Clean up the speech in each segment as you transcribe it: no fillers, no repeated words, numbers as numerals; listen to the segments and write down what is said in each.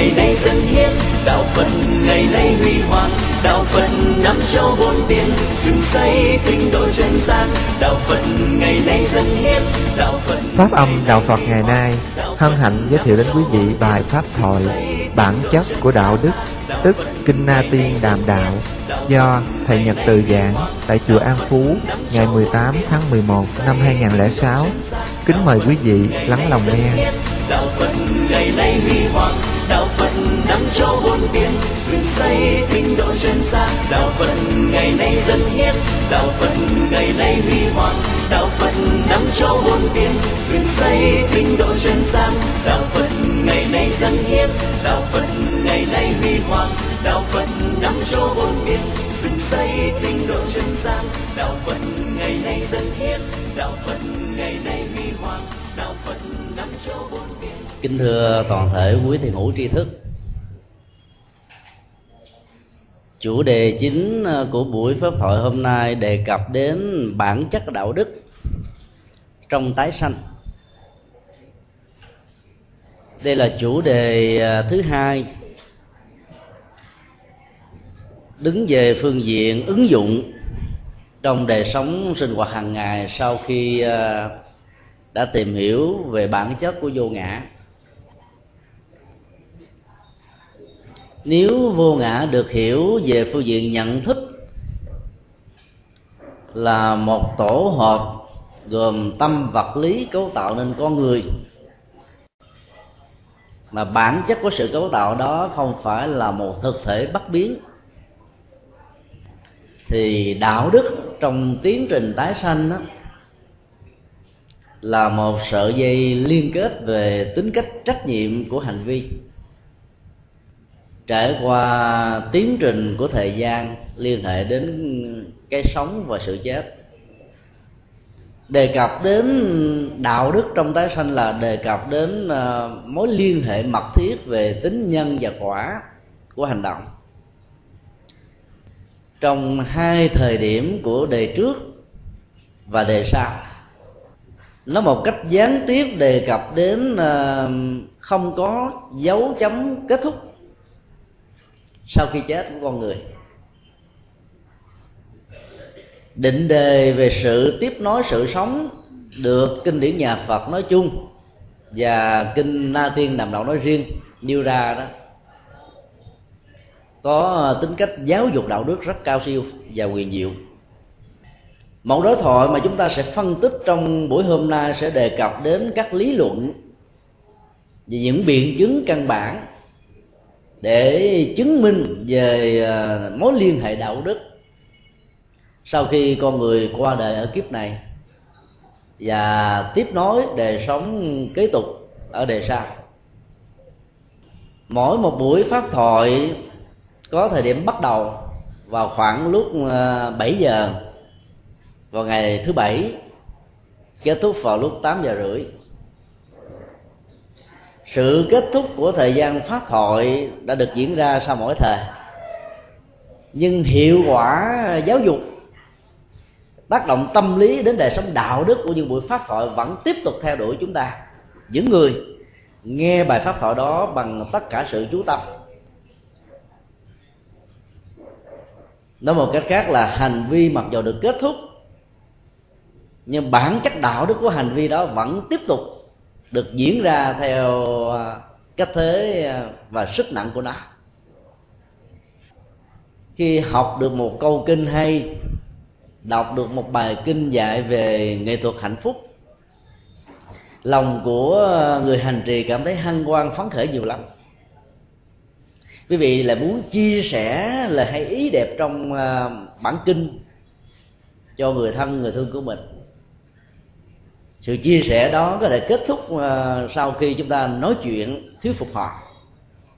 ngày nay dân hiến, đạo Phật ngày nay huy hoàng, đạo Phật năm châu bốn biển, dựng xây Tịnh Độ chân gian, đạo Phật ngày nay dân hiến, đạo Phật. Pháp âm đạo Phật ngày nay hân hạnh giới thiệu đến quý vị bài pháp thoại Bản Chất Của Đạo Đức, tức Kinh Na Tiên Đàm Đạo, do thầy Nhật Từ giảng tại chùa An Phú ngày 18 tháng 11 năm 2006. Kính mời quý vị lắng lòng nghe. Đạo Phật ngày nay huy hoàng, đạo Phật năm châu bốn biển, dựng xây Tịnh Độ chân gian, đạo Phật ngày nay dân hiến, đạo Phật ngày nay huy hoàng, đạo Phật năm châu bốn biển, dựng xây Tịnh Độ chân gian, đạo Phật ngày nay dân hiến, đạo Phật ngày nay huy hoàng, đạo Phật năm châu bốn biển, dựng xây Tịnh Độ chân gian, đạo Phật ngày nay dân hiến, đạo Phật ngày nay huy hoàng, đạo Phật năm châu bốn biển. Kính thưa toàn thể quý thiền hữu tri thức, chủ đề chính của buổi pháp thoại hôm nay đề cập đến bản chất đạo đức trong tái sanh. Đây là chủ đề thứ hai đứng về phương diện ứng dụng trong đời sống sinh hoạt hàng ngày, sau khi đã tìm hiểu về bản chất của vô ngã. Nếu vô ngã được hiểu về phương diện nhận thức là một tổ hợp gồm tâm vật lý cấu tạo nên con người, mà bản chất của sự cấu tạo đó không phải là một thực thể bất biến, thì đạo đức trong tiến trình tái sanh đó là một sợi dây liên kết về tính cách trách nhiệm của hành vi trải qua tiến trình của thời gian, liên hệ đến cái sống và sự chết. Đề cập đến đạo đức trong tái sanh là đề cập đến mối liên hệ mật thiết về tính nhân và quả của hành động. Trong hai thời điểm của đề trước và đề sau, nó một cách gián tiếp đề cập đến không có dấu chấm kết thúc sau khi chết của con người. Định đề về sự tiếp nối sự sống được kinh điển nhà Phật nói chung và kinh Na Tiên Đàm Đạo nói riêng nêu ra đó có tính cách giáo dục đạo đức rất cao siêu và huyền diệu. Mẫu đối thoại mà chúng ta sẽ phân tích trong buổi hôm nay sẽ đề cập đến các lý luận về những biện chứng căn bản để chứng minh về mối liên hệ đạo đức sau khi con người qua đời ở kiếp này và tiếp nối đời sống kế tục ở đời sau. Mỗi một buổi pháp thoại có thời điểm bắt đầu vào khoảng lúc 7 giờ vào ngày thứ Bảy, kết thúc vào lúc 8 giờ rưỡi. Sự kết thúc của thời gian pháp thoại đã được diễn ra sau mỗi thời, nhưng hiệu quả giáo dục, tác động tâm lý đến đời sống đạo đức của những buổi pháp thoại vẫn tiếp tục theo đuổi chúng ta, những người nghe bài pháp thoại đó bằng tất cả sự chú tâm. Nói một cách khác là hành vi mặc dù được kết thúc, nhưng bản chất đạo đức của hành vi đó vẫn tiếp tục được diễn ra theo cách thế và sức nặng của nó. Khi học được một câu kinh hay, đọc được một bài kinh dạy về nghệ thuật hạnh phúc, lòng của người hành trì cảm thấy hân hoan phấn khởi nhiều lắm. Quý vị lại muốn chia sẻ lời hay ý đẹp trong bản kinh cho người thân, người thương của mình. Sự chia sẻ đó có thể kết thúc sau khi chúng ta nói chuyện thuyết phục họ,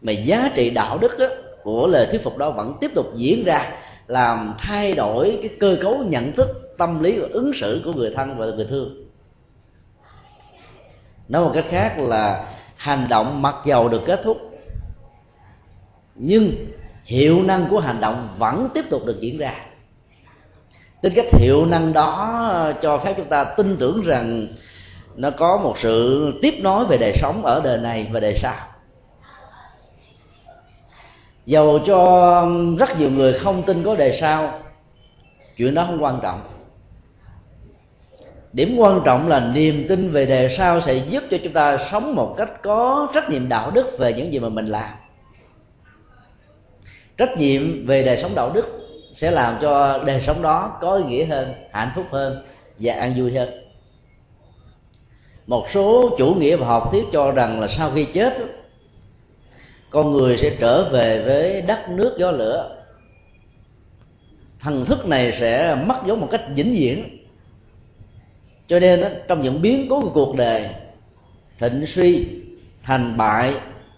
mà giá trị đạo đức của lời thuyết phục đó vẫn tiếp tục diễn ra, làm thay đổi cái cơ cấu nhận thức, tâm lý và ứng xử của người thân và người thương. Nói một cách khác là hành động mặc dầu được kết thúc, nhưng hiệu năng của hành động vẫn tiếp tục được diễn ra. Tính cách hiệu năng đó cho phép chúng ta tin tưởng rằng nó có một sự tiếp nối về đời sống ở đời này và đời sau. Dầu cho rất nhiều người không tin có đề sau, chuyện đó không quan trọng. Điểm quan trọng là niềm tin về đề sau sẽ giúp cho chúng ta sống một cách có trách nhiệm đạo đức về những gì mà mình làm. Trách nhiệm về đời sống đạo đức sẽ làm cho đời sống đó có ý nghĩa hơn, hạnh phúc hơn và an vui hơn. Một số chủ nghĩa và học thuyết cho rằng là sau khi chết con người sẽ trở về với đất nước gió lửa. Thần thức này sẽ mất dấu một cách vĩnh viễn. Cho nên trong những biến cố của cuộc đời, thịnh suy, thành bại,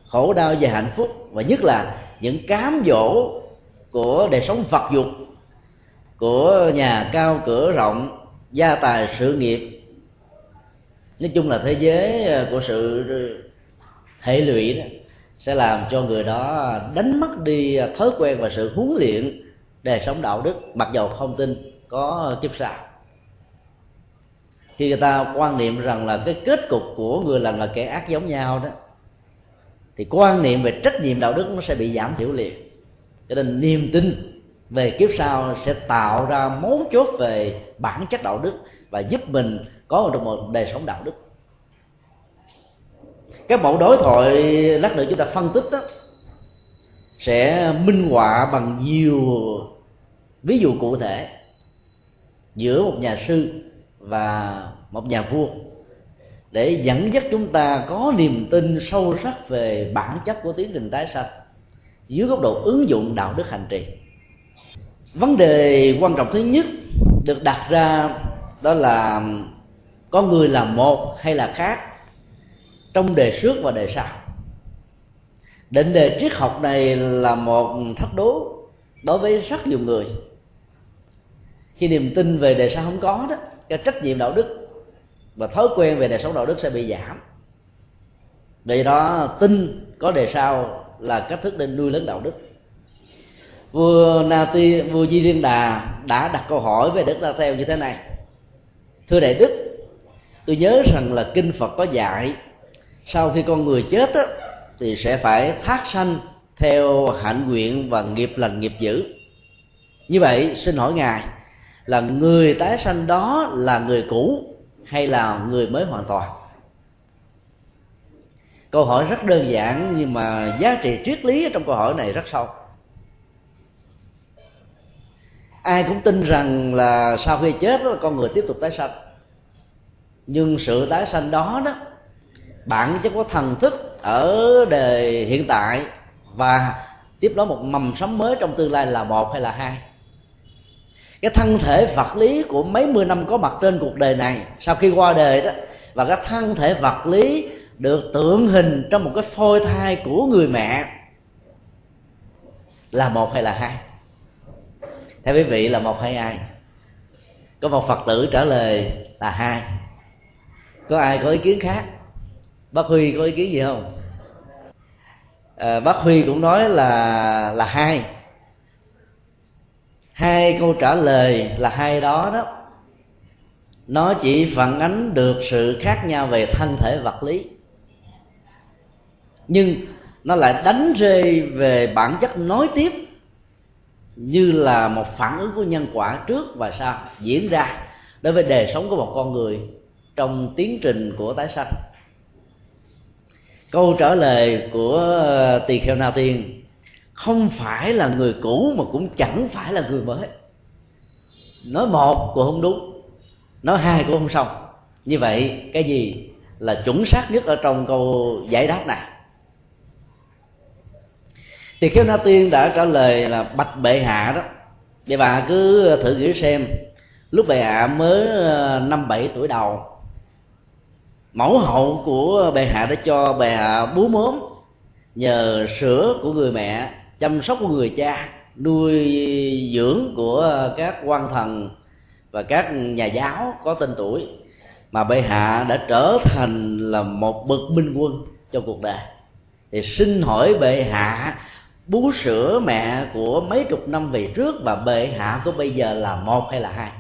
khổ đau và hạnh phúc, và nhất là những cám dỗ của đời sống vật dục, của nhà cao cửa rộng, gia tài sự nghiệp, nói chung là thế giới của sự hệ lụy đó, sẽ làm cho người đó đánh mất đi thói quen và sự huấn luyện đời sống đạo đức, mặc dầu không tin có kiếp sau. Khi người ta quan niệm rằng là cái kết cục của người lành và kẻ ác giống nhau đó, thì quan niệm về trách nhiệm đạo đức nó sẽ bị giảm thiểu liền. Cho nên niềm tin về kiếp sau sẽ tạo ra mấu chốt về bản chất đạo đức và giúp mình có được một đời sống đạo đức. Các mẫu đối thoại lát nữa chúng ta phân tích đó, sẽ minh họa bằng nhiều ví dụ cụ thể giữa một nhà sư và một nhà vua, để dẫn dắt chúng ta có niềm tin sâu sắc về bản chất của tiến trình tái sanh dưới góc độ ứng dụng đạo đức hành trì. Vấn đề quan trọng thứ nhất được đặt ra đó là con người là một hay là khác trong đời trước và đời sau. Định đề triết học này là một thách đố đối với rất nhiều người. Khi niềm tin về đời sau không có đó, cái trách nhiệm đạo đức và thói quen về đời sống đạo đức sẽ bị giảm. Vì đó tin có đời sau là cách thức để nuôi lớn đạo đức. Vua Di Liên Đà đã đặt câu hỏi về Đức Ta Theo như thế này: thưa Đại Đức, tôi nhớ rằng là kinh Phật có dạy sau khi con người chết á, thì sẽ phải thác sanh theo hạnh nguyện và nghiệp lành nghiệp dữ. Như vậy xin hỏi Ngài là người tái sanh đó là người cũ hay là người mới hoàn toàn? Câu hỏi rất đơn giản nhưng mà giá trị triết lý trong câu hỏi này rất sâu. Ai cũng tin rằng là sau khi chết đó, con người tiếp tục tái sanh. Nhưng sự tái sanh đó đó, bản chất của thần thức ở đời hiện tại và tiếp đó một mầm sống mới trong tương lai là một hay là hai. Cái thân thể vật lý của mấy mươi năm có mặt trên cuộc đời này sau khi qua đời đó, và cái thân thể vật lý được tượng hình trong một cái phôi thai của người mẹ là một hay là hai? Theo quý vị là một hay hai? Có một Phật tử trả lời là hai. Có ai có ý kiến khác? Bác Huy có ý kiến gì không? Bác Huy cũng nói là hai. Hai câu trả lời là hai đó đó, nó chỉ phản ánh được sự khác nhau về thân thể vật lý, nhưng nó lại đánh rơi về bản chất nối tiếp như là một phản ứng của nhân quả trước và sau diễn ra đối với đời sống của một con người trong tiến trình của tái sanh. Câu trả lời của tỳ kheo Na Tiên không phải là người cũ mà cũng chẳng phải là người mới. Nói một cũng không đúng, nói hai cũng không xong. Như vậy cái gì là chuẩn xác nhất ở trong câu giải đáp này? Tỳ kheo Na Tiên đã trả lời là: bạch bệ hạ đó, vậy bà cứ thử nghĩ xem, lúc bệ hạ mới 5-7 tuổi đầu, mẫu hậu của bệ hạ đã cho bệ hạ bú mớm nhờ sữa của người mẹ, chăm sóc của người cha, nuôi dưỡng của các quan thần và các nhà giáo có tên tuổi, mà bệ hạ đã trở thành là một bậc minh quân cho cuộc đời. Thì xin hỏi bệ hạ, bú sữa mẹ của mấy chục năm về trước và bệ hạ của bây giờ là một hay là hai?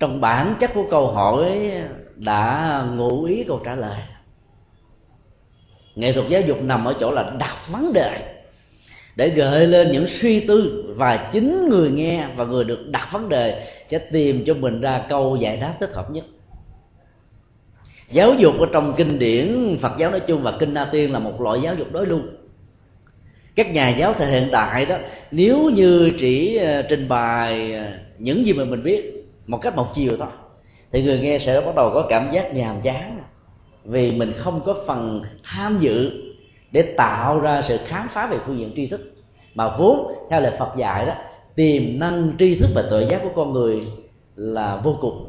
Trong bản chất của câu hỏi đã ngụ ý câu trả lời. Nghệ thuật giáo dục nằm ở chỗ là đặt vấn đề để gợi lên những suy tư, và chính người nghe và người được đặt vấn đề sẽ tìm cho mình ra câu giải đáp thích hợp nhất. Giáo dục ở trong kinh điển Phật giáo nói chung và kinh Na Tiên là một loại giáo dục đối lưu. Các nhà giáo thời hiện đại đó, nếu như chỉ trình bày những gì mà mình biết một cách một chiều thôi, thì người nghe sẽ bắt đầu có cảm giác nhàm chán, vì mình không có phần tham dự để tạo ra sự khám phá về phương diện tri thức. Mà vốn theo lời Phật dạy đó, tiềm năng tri thức và tuệ giác của con người là vô cùng.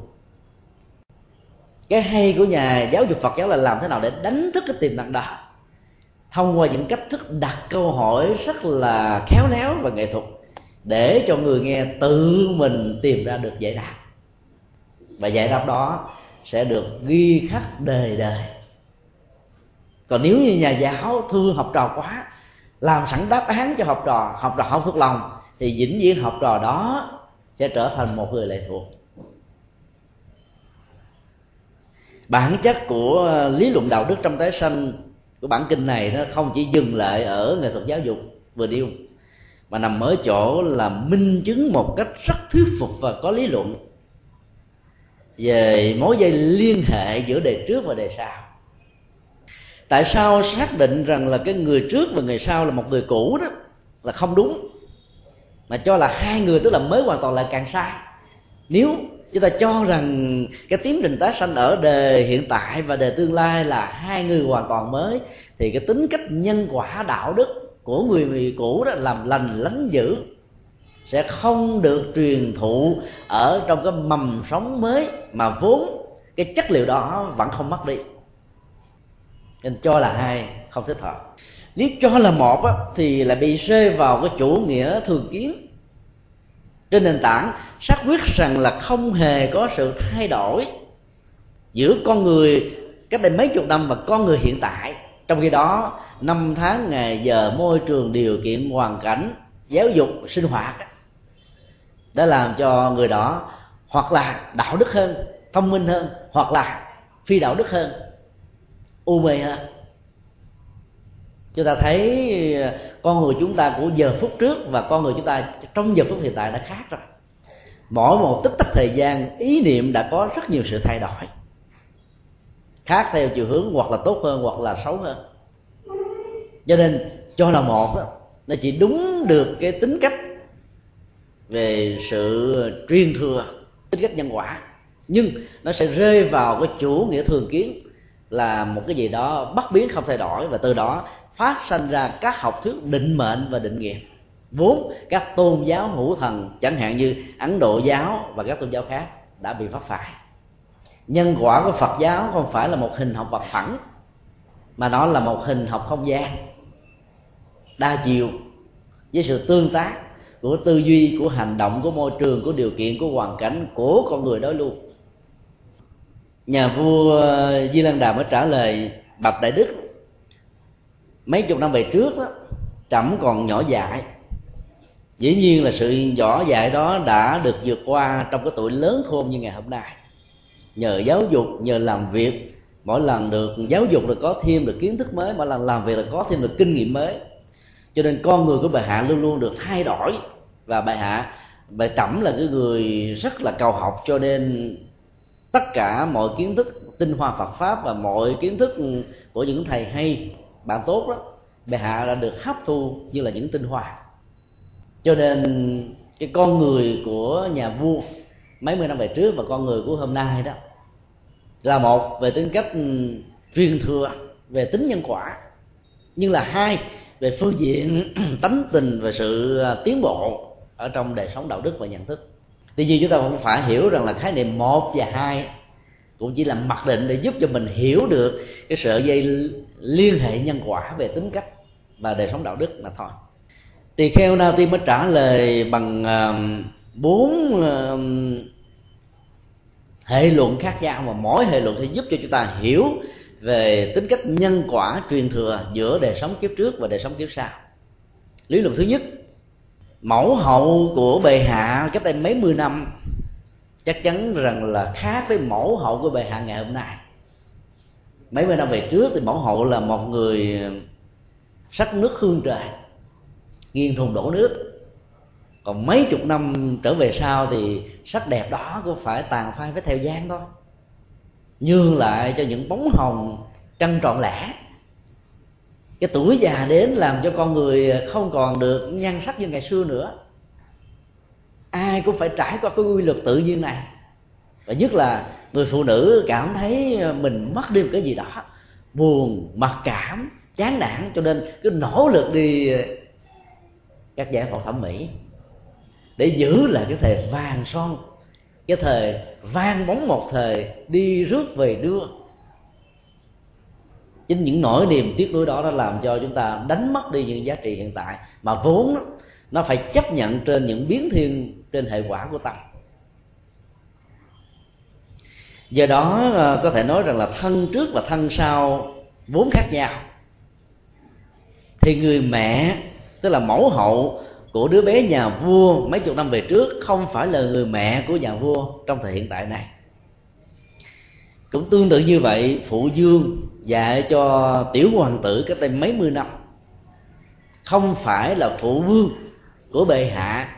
Cái hay của nhà giáo dục Phật giáo là làm thế nào để đánh thức cái tiềm năng đó thông qua những cách thức đặt câu hỏi rất là khéo léo và nghệ thuật, để cho người nghe tự mình tìm ra được giải đáp, và giải đáp đó sẽ được ghi khắc đời đời. Còn nếu như nhà giáo thương học trò quá, làm sẵn đáp án cho học trò học thuộc lòng, thì vĩnh viễn học trò đó sẽ trở thành một người lệ thuộc. Bản chất của lý luận đạo đức trong tái sanh của bản kinh này nó không chỉ dừng lại ở nghệ thuật giáo dục vừa điêu, mà nằm ở chỗ là minh chứng một cách rất thuyết phục và có lý luận về mối dây liên hệ giữa đề trước và đề sau. Tại sao xác định rằng là cái người trước và người sau là một người cũ đó là không đúng, mà cho là hai người tức là mới hoàn toàn là càng sai? Nếu chúng ta cho rằng cái tiến trình tái sanh ở đề hiện tại và đề tương lai là hai người hoàn toàn mới, thì cái tính cách nhân quả đạo đức của người cũ đó, làm lành lánh dữ, sẽ không được truyền thụ ở trong cái mầm sống mới, mà vốn cái chất liệu đó vẫn không mất đi. Nên cho là hai không thích hợp. Nếu cho là một á, thì lại bị rơi vào cái chủ nghĩa thường kiến, trên nền tảng xác quyết rằng là không hề có sự thay đổi giữa con người cách đây mấy chục năm và con người hiện tại. Trong khi đó, năm tháng, ngày giờ, môi trường, điều kiện, hoàn cảnh, giáo dục, sinh hoạt đã làm cho người đó hoặc là đạo đức hơn, thông minh hơn, hoặc là phi đạo đức hơn, u mê hơn. Chúng ta thấy con người chúng ta của giờ phút trước và con người chúng ta trong giờ phút hiện tại đã khác rồi. Mỗi một tích tắc thời gian, ý niệm đã có rất nhiều sự thay đổi, khác theo chiều hướng hoặc là tốt hơn hoặc là xấu hơn. Cho nên cho là một đó, nó chỉ đúng được cái tính cách về sự truyền thừa, tính cách nhân quả, nhưng nó sẽ rơi vào cái chủ nghĩa thường kiến là một cái gì đó bất biến không thay đổi, và từ đó phát sinh ra các học thuyết định mệnh và định nghiệp vốn các tôn giáo hữu thần, chẳng hạn như Ấn Độ giáo và các tôn giáo khác đã bị vấp phải. Nhân quả của Phật giáo không phải là một hình học vật phẳng, mà nó là một hình học không gian đa chiều, với sự tương tác của tư duy, của hành động, của môi trường, của điều kiện, của hoàn cảnh, của con người đó luôn. Nhà vua Di Liên Đà mới trả lời: bạch đại đức, mấy chục năm về trước đó, trẫm còn nhỏ dại. Dĩ nhiên là sự nhỏ dại đó đã được vượt qua trong cái tuổi lớn khôn như ngày hôm nay, nhờ giáo dục, nhờ làm việc. Mỗi lần được giáo dục là có thêm được kiến thức mới, mỗi lần làm việc là có thêm được kinh nghiệm mới. Cho nên con người của bệ hạ luôn luôn được thay đổi, và bệ trẫm là cái người rất là cầu học, cho nên tất cả mọi kiến thức tinh hoa Phật pháp và mọi kiến thức của những thầy hay bạn tốt đó, bệ hạ đã được hấp thu như là những tinh hoa. Cho nên cái con người của nhà vua mấy mươi năm về trước và con người của hôm nay đó là một về tính cách truyền thừa, về tính nhân quả, nhưng là hai về phương diện tánh tình và sự tiến bộ ở trong đời sống đạo đức và nhận thức. Tuy nhiên chúng ta cũng phải hiểu rằng là khái niệm một và hai cũng chỉ là mặc định để giúp cho mình hiểu được cái sợi dây liên hệ nhân quả về tính cách và đời sống đạo đức mà thôi. Tỳ kheo Na Tiên mới trả lời bằng 4 hệ luận khác nhau, mà mỗi hệ luận sẽ giúp cho chúng ta hiểu về tính cách nhân quả truyền thừa giữa đời sống kiếp trước và đời sống kiếp sau. Lý luận thứ nhất: mẫu hậu của bệ hạ cách đây mấy mươi năm chắc chắn rằng là khác với mẫu hậu của bệ hạ ngày hôm nay. Mấy mươi năm về trước thì mẫu hậu là một người xách nước hương trà, nghiêng thùng đổ nước. Còn mấy chục năm trở về sau thì sắc đẹp đó cứ phải tàn phai với theo gian thôi, nhường lại cho những bóng hồng trăng tròn lẻ. Cái tuổi già đến làm cho con người không còn được nhan sắc như ngày xưa nữa. Ai cũng phải trải qua cái quy luật tự nhiên này. Và nhất là người phụ nữ cảm thấy mình mất đi một cái gì đó, buồn, mặc cảm, chán nản, cho nên cứ nỗ lực đi các giải phẫu thẩm mỹ để giữ lại cái thời vàng son, cái thời vang bóng một thời đi rước về đưa. Chính những nỗi niềm tiếc nuối đó đã làm cho chúng ta đánh mất đi những giá trị hiện tại mà vốn nó phải chấp nhận trên những biến thiên, trên hệ quả của tâm. Do đó có thể nói rằng là thân trước và thân sau vốn khác nhau. Thì người mẹ, tức là mẫu hậu của đứa bé nhà vua mấy chục năm về trước, không phải là người mẹ của nhà vua trong thời hiện tại này. Cũng tương tự như vậy, phụ dương dạy cho tiểu hoàng tử cách đây mấy mươi năm không phải là phụ vương của bệ hạ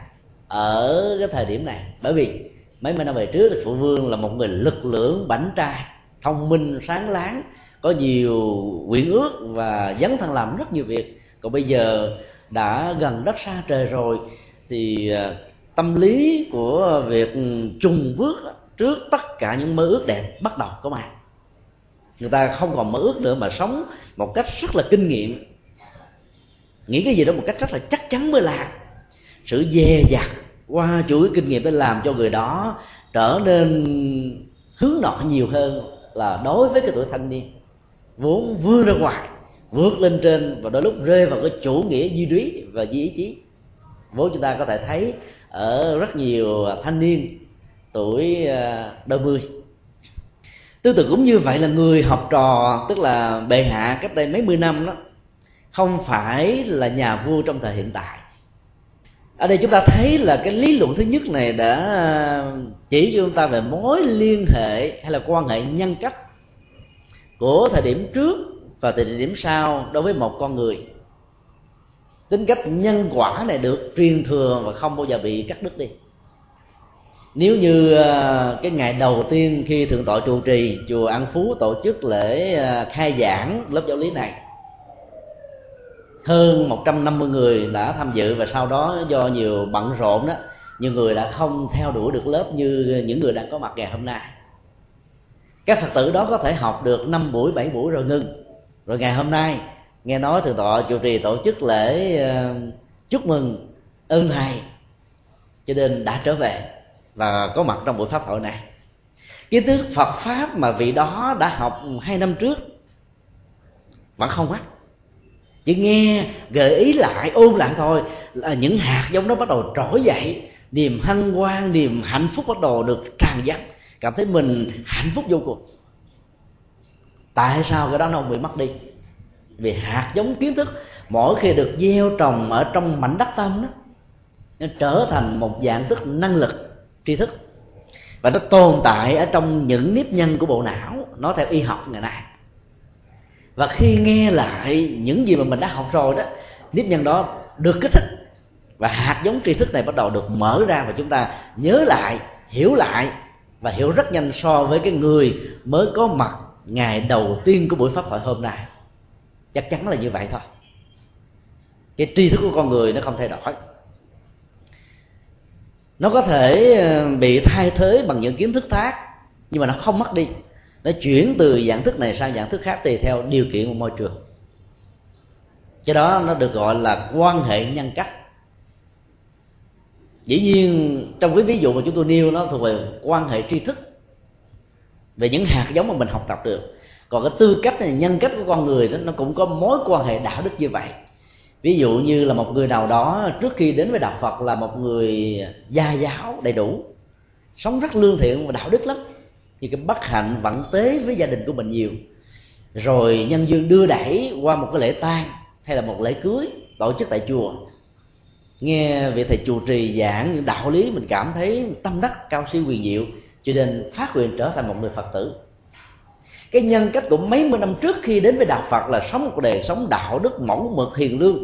ở cái thời điểm này. Bởi vì mấy mươi năm về trước thì phụ vương là một người lực lưỡng, bảnh trai, thông minh, sáng láng, có nhiều quyện ước và dấn thân làm rất nhiều việc. Còn bây giờ đã gần đất xa trời rồi thì tâm lý của việc chùng bước trước tất cả những mơ ước đẹp bắt đầu có mặt. Người ta không còn mơ ước nữa mà sống một cách rất là kinh nghiệm, nghĩ cái gì đó một cách rất là chắc chắn mới làm. Sự dè dặt qua chuỗi kinh nghiệm để làm cho người đó trở nên hướng nội nhiều hơn là đối với cái tuổi thanh niên vốn vươn ra ngoài, vượt lên trên, và đôi lúc rơi vào cái chủ nghĩa duy lý và duy ý chí. Vốn chúng ta có thể thấy ở rất nhiều thanh niên tuổi đôi mươi. Tương tự cũng như vậy là người học trò, tức là bệ hạ cách đây mấy mươi năm đó, không phải là nhà vua trong thời hiện tại. Ở đây chúng ta thấy là cái lý luận thứ nhất này đã chỉ cho chúng ta về mối liên hệ hay là quan hệ nhân cách của thời điểm trước và thời điểm sau đối với một con người. Tính cách nhân quả này được truyền thừa và không bao giờ bị cắt đứt đi. Nếu như cái ngày đầu tiên khi Thượng tọa trụ trì chùa An Phú tổ chức lễ khai giảng lớp giáo lý này, hơn 150 người đã tham dự, và sau đó do nhiều bận rộn đó, nhiều người đã không theo đuổi được lớp như những người đang có mặt ngày hôm nay. Các Phật tử đó có thể học được 5 buổi, 7 buổi rồi ngừng. Rồi ngày hôm nay nghe nói Thượng tọa trụ trì tổ chức lễ chúc mừng ơn thầy, cho nên đã trở về và có mặt trong buổi pháp hội này. Kiến thức Phật pháp mà vị đó đã học 2 năm trước vẫn không mất, chỉ nghe gợi ý lại, ôn lại thôi, là những hạt giống đó bắt đầu trỗi dậy, niềm hân hoan, niềm hạnh phúc bắt đầu được tràn dâng, cảm thấy mình hạnh phúc vô cùng. Tại sao cái đó nó không bị mất đi? Vì hạt giống kiến thức mỗi khi được gieo trồng ở trong mảnh đất tâm đó, nó trở thành một dạng thức năng lực tri thức, và nó tồn tại ở trong những nếp nhân của bộ não, nó theo y học ngày nay. Và khi nghe lại những gì mà mình đã học rồi đó, nếp nhân đó được kích thích và hạt giống tri thức này bắt đầu được mở ra, và chúng ta nhớ lại, và hiểu rất nhanh so với cái người mới có mặt ngày đầu tiên của buổi pháp thoại hôm nay. Chắc chắn là như vậy thôi. Cái tri thức của con người nó không thay đổi. Nó có thể bị thay thế bằng những kiến thức khác, nhưng mà nó không mất đi. Nó chuyển từ dạng thức này sang dạng thức khác tùy theo điều kiện của môi trường. Cái đó nó được gọi là quan hệ nhân cách. Dĩ nhiên trong cái ví dụ mà chúng tôi nêu, nó thuộc về quan hệ tri thức, về những hạt giống mà mình học tập được. Còn cái tư cách này, nhân cách của con người đó, nó cũng có mối quan hệ đạo đức như vậy. Ví dụ như là một người nào đó trước khi đến với đạo Phật là một người gia giáo đầy đủ, sống rất lương thiện và đạo đức lắm, nhưng cái bất hạnh vẫn tế với gia đình của mình nhiều. Rồi nhân duyên đưa đẩy qua một cái lễ tang hay là một lễ cưới tổ chức tại chùa, nghe vị thầy trụ trì giảng những đạo lý, mình cảm thấy tâm đắc cao siêu quyền diệu, cho nên phát nguyện trở thành một người Phật tử. Cái nhân cách của mấy mươi năm trước khi đến với đạo Phật là sống một đời sống đạo đức mẫu mực hiền lương,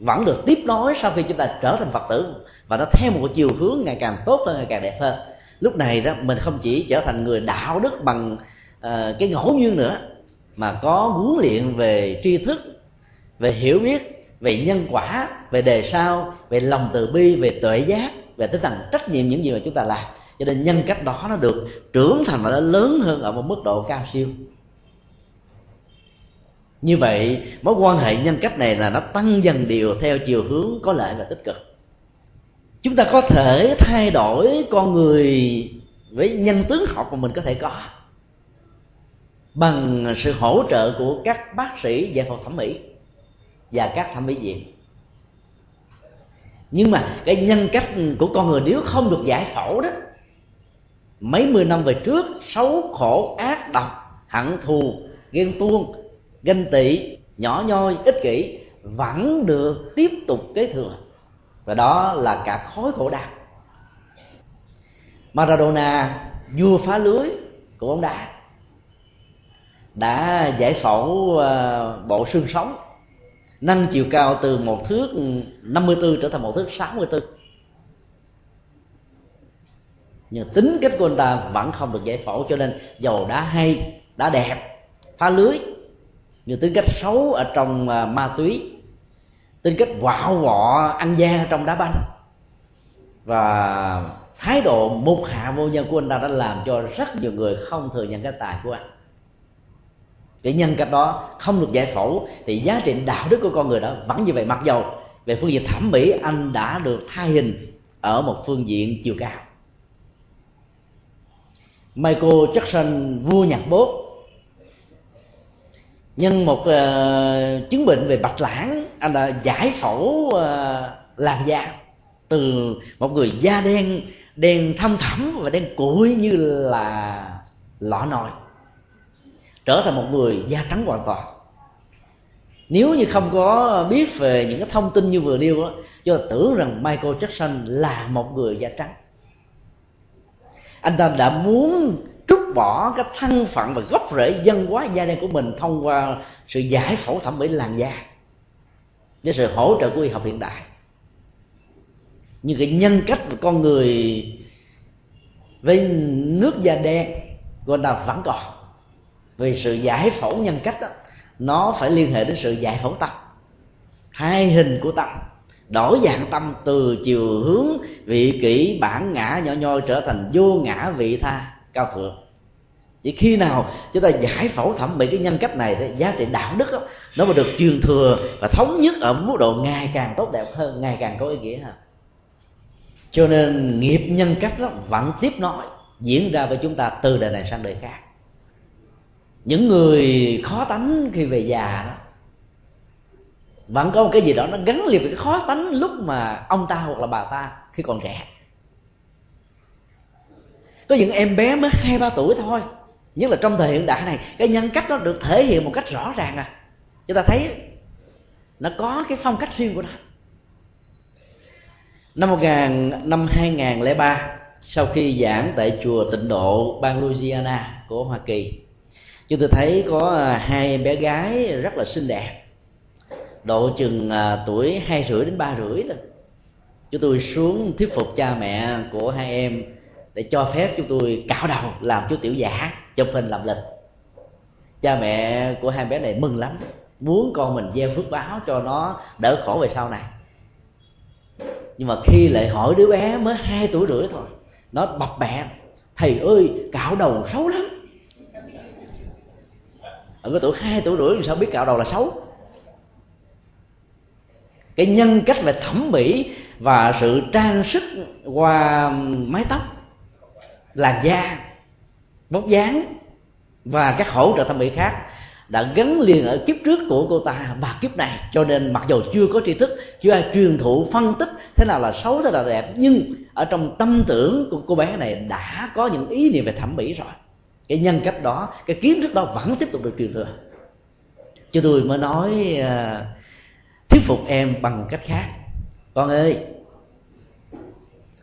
vẫn được tiếp nối sau khi chúng ta trở thành Phật tử, và nó theo một chiều hướng ngày càng tốt hơn, ngày càng đẹp hơn. Lúc này đó mình không chỉ trở thành người đạo đức bằng cái ngẫu nhiên nữa, mà có huấn luyện về tri thức, về hiểu biết, về nhân quả, về đề sao, về lòng từ bi, về tuệ giác, về tinh thần trách nhiệm những gì mà chúng ta làm. Cho nên nhân cách đó nó được trưởng thành và nó lớn hơn ở một mức độ cao siêu. Như vậy mối quan hệ nhân cách này là nó tăng dần đều theo chiều hướng có lợi và tích cực. Chúng ta có thể thay đổi con người với nhân tướng học mà mình có thể có bằng sự hỗ trợ của các bác sĩ về phòng thẩm mỹ và các thẩm mỹ viện. Nhưng mà cái nhân cách của con người nếu không được giải phẫu đó, mấy mươi năm về trước xấu khổ, ác độc, hận thù, ghen tuông, ganh tị, nhỏ nhoi, ích kỷ vẫn được tiếp tục kế thừa, và đó là cả khối khổ đau. Maradona, vua phá lưới của bóng đá, đã giải phẫu bộ xương sống, nâng chiều cao từ 1m54 trở thành 1m64. Nhưng tính cách của anh ta vẫn không được giải phẫu, cho nên dầu đá hay, đá đẹp, phá lưới, nhưng tính cách xấu ở trong ma túy, tính cách quạo quọ ăn gian trong đá banh và thái độ mục hạ vô nhân của anh ta đã làm cho rất nhiều người không thừa nhận cái tài của anh. Cái nhân cách đó không được giải phẫu thì giá trị đạo đức của con người đó vẫn như vậy, mặc dầu về phương diện thẩm mỹ anh đã được thay hình ở một phương diện chiều cao. Michael Jackson, vua nhạc pop, nhân một chứng bệnh về bạch lãng, anh đã giải phẫu làn da từ một người da đen, đen thâm thẳm và đen củi như là lọ nồi, trở thành một người da trắng hoàn toàn. Nếu như không có biết về những cái thông tin như vừa nêu đó, tôi tưởng rằng Michael Jackson là một người da trắng. Anh ta đã muốn trút bỏ cái thân phận và gốc rễ dân hóa da đen của mình thông qua sự giải phẫu thẩm mỹ làn da với sự hỗ trợ của y học hiện đại. Nhưng cái nhân cách của con người với nước da đen của anh ta vẫn còn. Vì sự giải phẫu nhân cách đó, nó phải liên hệ đến sự giải phẫu tâm, thay hình của tâm, đổi dạng tâm từ chiều hướng vị kỷ bản ngã nhỏ nhoi trở thành vô ngã vị tha cao thượng. Chỉ khi nào chúng ta giải phẫu thẩm mỹ cái nhân cách này thì giá trị đạo đức đó, nó mới được truyền thừa và thống nhất ở mức độ ngày càng tốt đẹp hơn, ngày càng có ý nghĩa hơn. Cho nên nghiệp nhân cách đó vẫn tiếp nối diễn ra với chúng ta từ đời này sang đời khác. Những người khó tánh khi về già đó vẫn có một cái gì đó nó gắn liền với cái khó tánh lúc mà ông ta hoặc là bà ta khi còn trẻ. Có những em bé mới 2-3 tuổi thôi, nhất là trong thời hiện đại này, cái nhân cách nó được thể hiện một cách rõ ràng à. Chúng ta thấy nó có cái phong cách riêng của nó. Năm 2003, sau khi giảng tại chùa Tịnh Độ, bang Louisiana của Hoa Kỳ, chúng tôi thấy có hai em bé gái rất là xinh đẹp, độ chừng tuổi 2 rưỡi đến 3 rưỡi. Chúng tôi xuống thuyết phục cha mẹ của hai em để cho phép chúng tôi cạo đầu làm chú tiểu giả, chụp hình làm lịch. Cha mẹ của hai bé này mừng lắm, muốn con mình gieo phước báo cho nó đỡ khổ về sau này. Nhưng mà khi lại hỏi đứa bé mới 2 tuổi rưỡi thôi, nó bập bẹ: "Thầy ơi, cạo đầu xấu lắm." Ở cái tuổi 2 tuổi rưỡi thì sao biết cạo đầu là xấu? Cái nhân cách về thẩm mỹ và sự trang sức qua mái tóc, làn da, vóc dáng và các hỗ trợ thẩm mỹ khác đã gắn liền ở kiếp trước của cô ta và kiếp này. Cho nên mặc dù chưa có tri thức, chưa ai truyền thụ phân tích thế nào là xấu, thế nào là đẹp, nhưng ở trong tâm tưởng của cô bé này đã có những ý niệm về thẩm mỹ rồi. Cái nhân cách đó, cái kiến thức đó vẫn tiếp tục được truyền thừa. Chứ tôi mới nói thuyết phục em bằng cách khác: "Con ơi,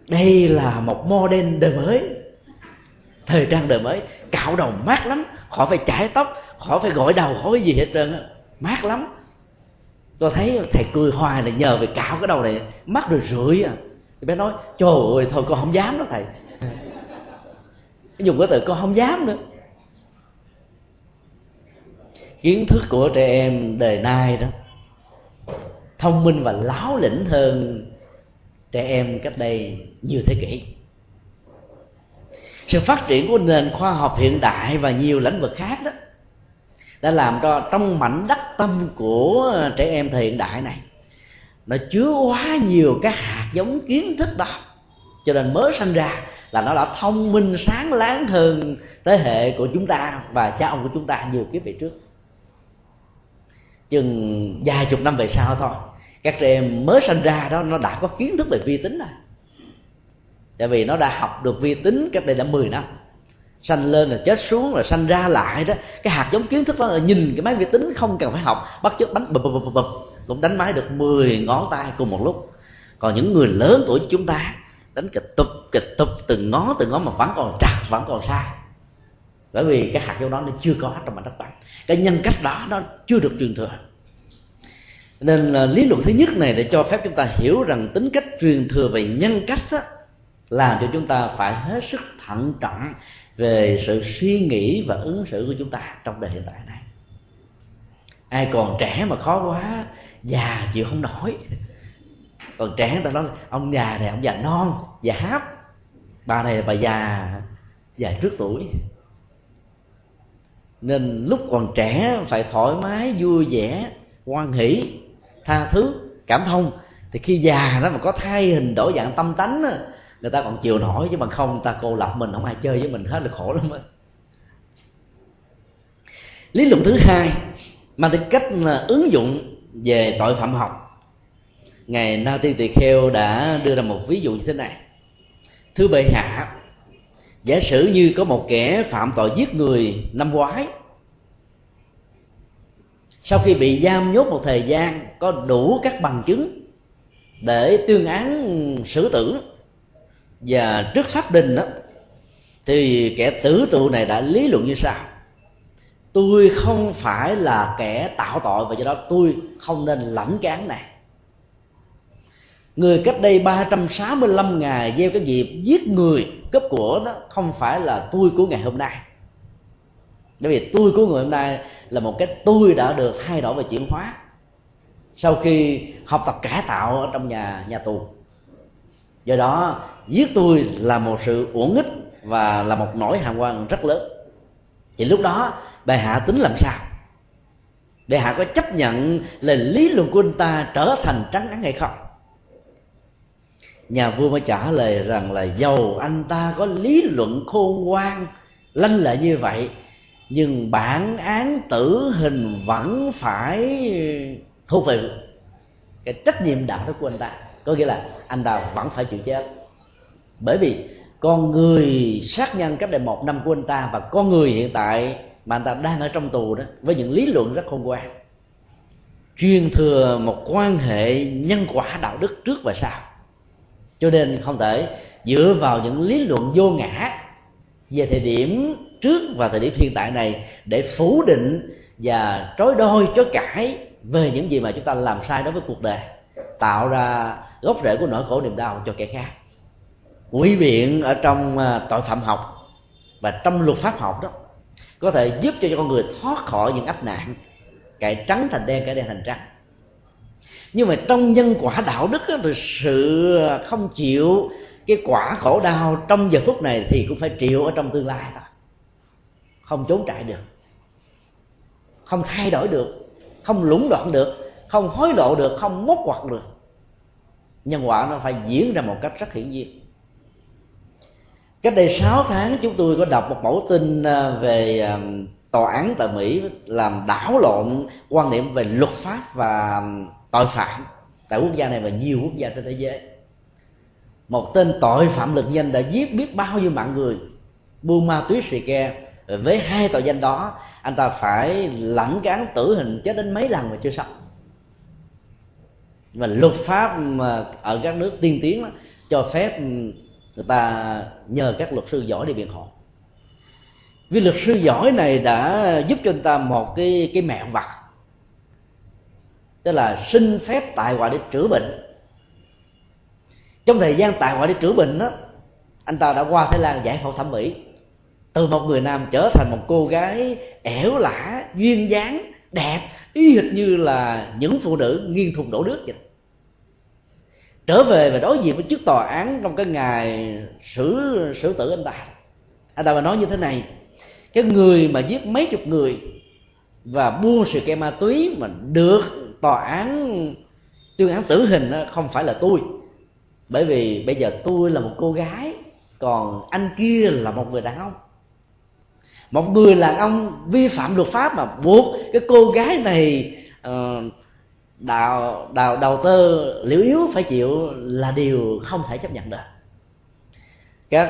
đây là một model đời mới, Thời trang đời mới cạo đầu mát lắm, khỏi phải chải tóc, khỏi phải gội đầu, khỏi gì hết trơn á, mát lắm. Tôi thấy thầy cười hoài là nhờ về cạo cái đầu này mát rồi rưỡi à. Thì bé nói trời ơi thôi con không dám đó thầy. Dùng cái từ con không dám nữa. Kiến thức của trẻ em đời nay đó thông minh và láo lĩnh hơn trẻ em cách đây nhiều thế kỷ. Sự phát triển của nền khoa học hiện đại và nhiều lĩnh vực khác đó đã làm cho trong mảnh đất tâm của trẻ em thời hiện đại này nó chứa quá nhiều cái hạt giống kiến thức đó, cho nên mới sinh ra là nó đã thông minh sáng láng hơn thế hệ của chúng ta và cha ông của chúng ta nhiều kiếp về trước. Chừng vài chục năm về sau thôi, các trẻ em mới sinh ra đó nó đã có kiến thức về vi tính rồi, tại vì nó đã học được vi tính cách đây đã 10 năm. Sanh lên rồi chết xuống rồi sanh ra lại đó, cái hạt giống kiến thức đó là nhìn cái máy vi tính không cần phải học, bắt chước bánh bập bập bập cũng đánh máy được 10 ngón tay cùng một lúc. Còn những người lớn tuổi chúng ta đánh kịch tục từng ngón mà vẫn còn trật, vẫn còn sai, bởi vì cái hạt giống đó nó chưa có trong mảnh đất tâm, cái nhân cách đó nó chưa được truyền thừa. Nên là lý luận thứ nhất này để cho phép chúng ta hiểu rằng tính cách truyền thừa về nhân cách đó, làm cho chúng ta phải hết sức thận trọng về sự suy nghĩ và ứng xử của chúng ta trong đời hiện tại này. Ai còn trẻ mà khó quá, già chịu không nổi. Còn trẻ người ta nói ông già này, ông già non, già háp, bà này bà già trước tuổi. Nên lúc còn trẻ phải thoải mái, vui vẻ, hoan hỷ, tha thứ, cảm thông. Thì khi già đó mà có thay hình đổi dạng tâm tánh đó, người ta còn chịu nổi, chứ bằng không ta cô lập mình, không ai chơi với mình hết là khổ lắm đó. Lý luận thứ hai mà tính cách là ứng dụng về tội phạm học. Ngài Na Tiên Tỳ Kheo đã đưa ra một ví dụ như thế này: thưa bệ hạ, giả sử như có một kẻ phạm tội giết người năm ngoái, sau khi bị giam nhốt một thời gian có đủ các bằng chứng để tuyên án xử tử, và trước pháp đình đó, thì kẻ tử tù này đã lý luận như sau: tôi không phải là kẻ tạo tội và do đó tôi không nên lãnh cái án này. Người cách đây 365 ngày gieo cái nghiệp giết người cướp của đó không phải là tôi của ngày hôm nay, bởi vì tôi của ngày hôm nay là một cái tôi đã được thay đổi và chuyển hóa sau khi học tập cải tạo ở trong nhà tù. Do đó giết tôi là một sự uổng ích và là một nỗi hàm oan rất lớn. Thì lúc đó bệ hạ tính làm sao? Bệ hạ có chấp nhận là lý luận của anh ta trở thành trắng án hay không? Nhà vua mới trả lời rằng là dầu anh ta có lý luận khôn ngoan lanh lợi như vậy, nhưng bản án tử hình vẫn phải thuộc về cái trách nhiệm đạo đức của anh ta. Có nghĩa là anh ta vẫn phải chịu chết, bởi vì con người sát nhân cách đây 1 năm của anh ta và con người hiện tại mà anh ta đang ở trong tù đó, với những lý luận rất khôn ngoan, truyền thừa một quan hệ nhân quả đạo đức trước và sau, cho nên không thể dựa vào những lý luận vô ngã về thời điểm trước và thời điểm hiện tại này để phủ định và trối đôi chối cãi về những gì mà chúng ta làm sai đối với cuộc đời, tạo ra gốc rễ của nỗi khổ niềm đau cho kẻ khác. Quỷ biện ở trong tội phạm học và trong luật pháp học đó có thể giúp cho con người thoát khỏi những ách nạn, cải trắng thành đen, cải đen thành trắng. Nhưng mà trong nhân quả đạo đức đó, thì sự không chịu cái quả khổ đau trong giờ phút này thì cũng phải chịu ở trong tương lai thôi, không trốn chạy được, không thay đổi được, không lũng đoạn được, không hối lộ được, không móc ngoặt được. Nhân quả nó phải diễn ra một cách rất hiển nhiên. Cách đây 6 tháng chúng tôi có đọc một mẫu tin về tòa án tại Mỹ làm đảo lộn quan niệm về luật pháp và tội phạm tại quốc gia này và nhiều quốc gia trên thế giới. Một tên tội phạm lực danh đã giết biết bao nhiêu mạng người, buôn ma túy xì ke. Với 2 tội danh đó, anh ta phải lãnh cái án tử hình, chết đến mấy lần mà chưa xong. Và luật pháp mà ở các nước tiên tiến đó, cho phép người ta nhờ các luật sư giỏi để biện hộ. Vì luật sư giỏi này đã giúp cho anh ta một cái mẹo vặt, tức là xin phép tại ngoại để chữa bệnh. Trong thời gian tại ngoại để chữa bệnh đó, anh ta đã qua Thái Lan giải phẫu thẩm mỹ, từ một người nam trở thành một cô gái ẻo lả, duyên dáng, đẹp, y hệt như là những phụ nữ nghiêng thùng đổ nước vậy. Trở về và đối diện với trước tòa án trong cái ngày xử tử anh ta mà nói như thế này: cái người mà giết mấy chục người và buôn sự cây ma túy mà được tòa án tuyên án tử hình không phải là tôi, bởi vì bây giờ tôi là một cô gái, còn anh kia là một người đàn ông. Một người đàn ông vi phạm luật pháp mà buộc cái cô gái này đào tơ liễu yếu phải chịu là điều không thể chấp nhận được. Các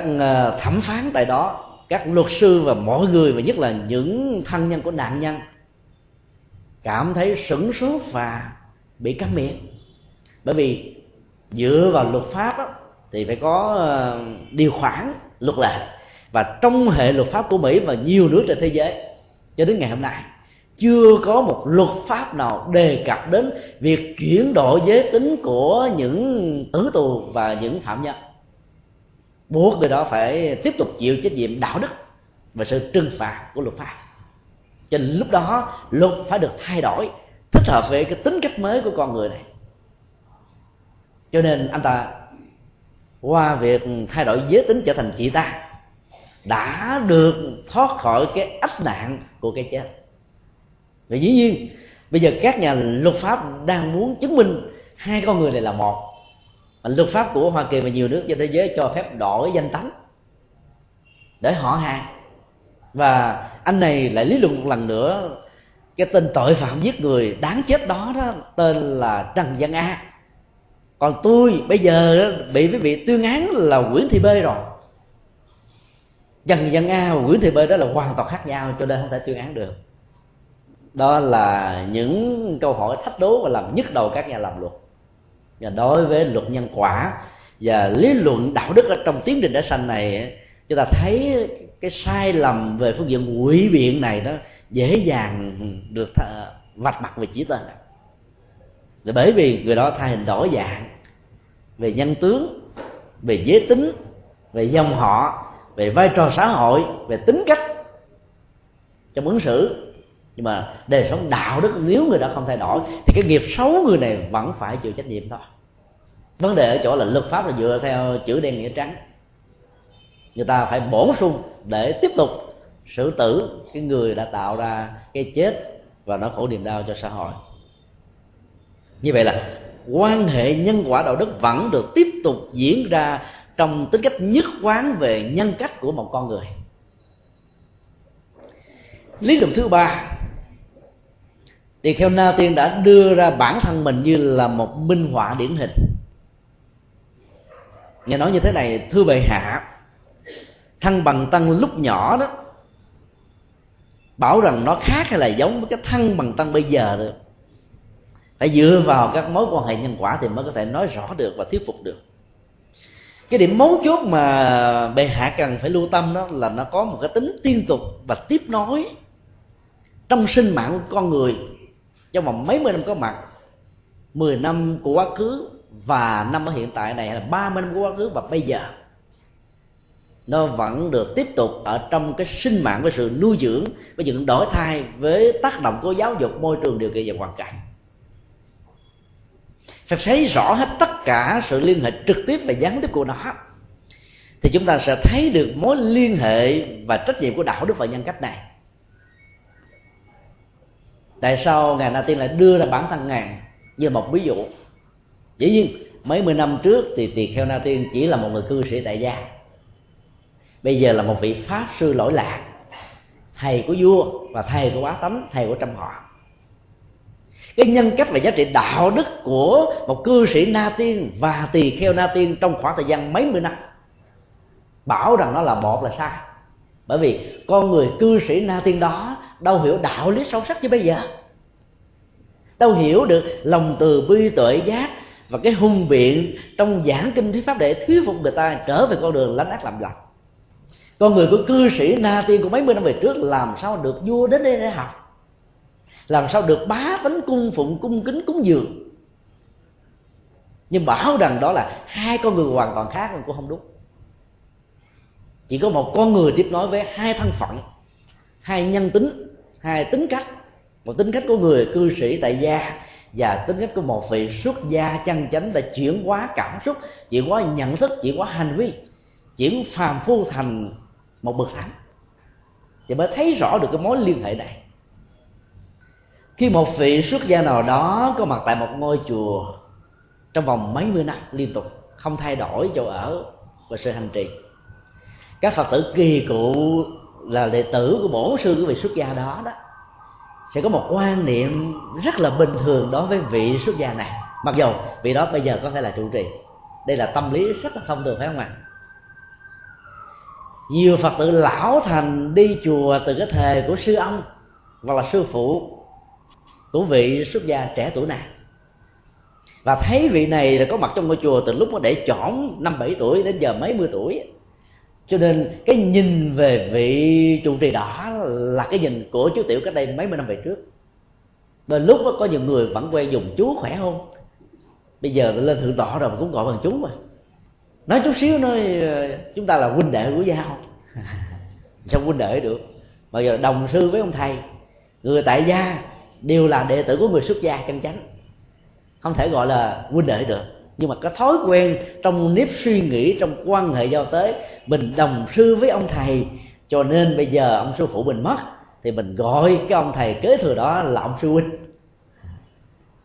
thẩm phán tại đó, các luật sư và mọi người, và nhất là những thân nhân của nạn nhân, cảm thấy sửng sốt và bị câm miệng. Bởi vì dựa vào luật pháp đó, thì phải có điều khoản luật lệ, và trong hệ luật pháp của Mỹ và nhiều nước trên thế giới cho đến ngày hôm nay chưa có một luật pháp nào đề cập đến việc chuyển đổi giới tính của những tử tù và những phạm nhân, buộc người đó phải tiếp tục chịu trách nhiệm đạo đức và sự trừng phạt của luật pháp. Cho nên lúc đó luật phải được thay đổi thích hợp với cái tính cách mới của con người này. Cho nên anh ta qua việc thay đổi giới tính trở thành chị ta đã được thoát khỏi cái ách nạn của cái chết. Vì dĩ nhiên bây giờ các nhà luật pháp đang muốn chứng minh hai con người này là một. Luật pháp của Hoa Kỳ và nhiều nước trên thế giới cho phép đổi danh tánh để họ hàng. Và anh này lại lý luận một lần nữa cái tên tội phạm giết người đáng chết đó tên là Trần Văn A, còn tôi bây giờ bị với vị tuyên án là Nguyễn Thị Bê rồi. Trần Văn A và Nguyễn Thị Bê đó là hoàn toàn khác nhau, cho nên không thể tuyên án được. Đó là những câu hỏi thách đố và làm nhức đầu các nhà làm luật. Và đối với luật nhân quả và lý luận đạo đức ở trong tiến trình đã sanh này, chúng ta thấy cái sai lầm về phương diện ngụy biện này đó dễ dàng được vạch mặt về chỉ tên. Bởi vì người đó thay hình đổi dạng về nhân tướng, về giới tính, về dòng họ, về vai trò xã hội, về tính cách trong ứng xử. Nhưng mà đời sống đạo đức nếu người đó không thay đổi thì cái nghiệp xấu người này vẫn phải chịu trách nhiệm thôi. Vấn đề ở chỗ là luật pháp là dựa theo chữ đen nghĩa trắng, người ta phải bổ sung để tiếp tục xử tử cái người đã tạo ra cái chết và nó khổ niềm đau cho xã hội. Như vậy là quan hệ nhân quả đạo đức vẫn được tiếp tục diễn ra trong tính cách nhất quán về nhân cách của một con người. Lý luận thứ ba thì theo Na Tiên đã đưa ra bản thân mình như là một minh họa điển hình. Nghe nói như thế này: thưa bệ hạ, thân bằng tăng lúc nhỏ đó, bảo rằng nó khác hay là giống với cái thân bằng tăng bây giờ được, phải dựa vào các mối quan hệ nhân quả thì mới có thể nói rõ được và thuyết phục được. Cái điểm mấu chốt mà bệ hạ cần phải lưu tâm đó là nó có một cái tính liên tục và tiếp nối trong sinh mạng của con người trong vòng mấy mươi năm có mặt, 10 năm của quá khứ và năm ở hiện tại này, hay là 30 năm của quá khứ và bây giờ, nó vẫn được tiếp tục ở trong cái sinh mạng với sự nuôi dưỡng, với những đổi thay, với tác động của giáo dục, môi trường, điều kiện và hoàn cảnh. Phải thấy rõ hết tất cả sự liên hệ trực tiếp và gián tiếp của nó thì chúng ta sẽ thấy được mối liên hệ và trách nhiệm của đạo đức và nhân cách này. Tại sao ngài Na Tiên lại đưa ra bản thân ngài như một ví dụ? Dĩ nhiên mấy mươi năm trước thì Tỳ kheo Na Tiên chỉ là một người cư sĩ tại gia, bây giờ là một vị pháp sư lỗi lạc, thầy của vua và thầy của bá tánh, thầy của trăm họ. Cái nhân cách và giá trị đạo đức của một cư sĩ Na Tiên và Tỳ kheo Na Tiên trong khoảng thời gian mấy mươi năm, bảo rằng nó là một là sai. Bởi vì con người cư sĩ Na Tiên đó đâu hiểu đạo lý sâu sắc như bây giờ, đâu hiểu được lòng từ bi tuệ giác và cái hùng biện trong giảng kinh thuyết pháp để thuyết phục người ta trở về con đường lánh ác làm lành. Con người của cư sĩ Na Tiên của mấy mươi năm về trước làm sao được vua đến đây để học, làm sao được bá tánh cung phụng, cung kính, cúng dường. Nhưng bảo rằng đó là hai con người hoàn toàn khác cũng không đúng. Chỉ có một con người tiếp nối với hai thân phận, hai nhân tính, hai tính cách. Một tính cách của người cư sĩ tại gia và tính cách của một vị xuất gia chân chánh đã chuyển hóa cảm xúc, chuyển hóa nhận thức, chuyển hóa hành vi, chuyển phàm phu thành một bậc thánh, thì mới thấy rõ được cái mối liên hệ này. Khi một vị xuất gia nào đó có mặt tại một ngôi chùa trong vòng mấy mươi năm liên tục, không thay đổi chỗ ở và sự hành trì, các Phật tử kỳ cụ là đệ tử của bổn sư của vị xuất gia đó đó sẽ có một quan niệm rất là bình thường đối với vị xuất gia này, mặc dù vị đó bây giờ có thể là trụ trì. Đây là tâm lý rất là thông thường, phải không ạ? Nhiều Phật tử lão thành đi chùa từ cái thời của sư ông hoặc là sư phụ của vị xuất gia trẻ tuổi này, và thấy vị này là có mặt trong ngôi chùa từ lúc nó để chỏn 5-7 tuổi đến giờ mấy mươi tuổi, cho nên cái nhìn về vị trụ trì đó là cái nhìn của chú tiểu cách đây mấy mươi năm về trước. Đôi lúc có nhiều người vẫn quen dùng chú khỏe không, bây giờ lên thượng tọa rồi cũng gọi bằng chú mà. Nói chút xíu nói chúng ta là huynh đệ của nhau. Sao huynh đệ được, mà giờ đồng sư với ông thầy. Người tại gia đều là đệ tử của người xuất gia chân chánh, không thể gọi là huynh đệ được. Nhưng mà cái thói quen trong nếp suy nghĩ, trong quan hệ giao tế, mình đồng sư với ông thầy, cho nên bây giờ ông sư phụ mình mất thì mình gọi cái ông thầy kế thừa đó là ông sư huynh.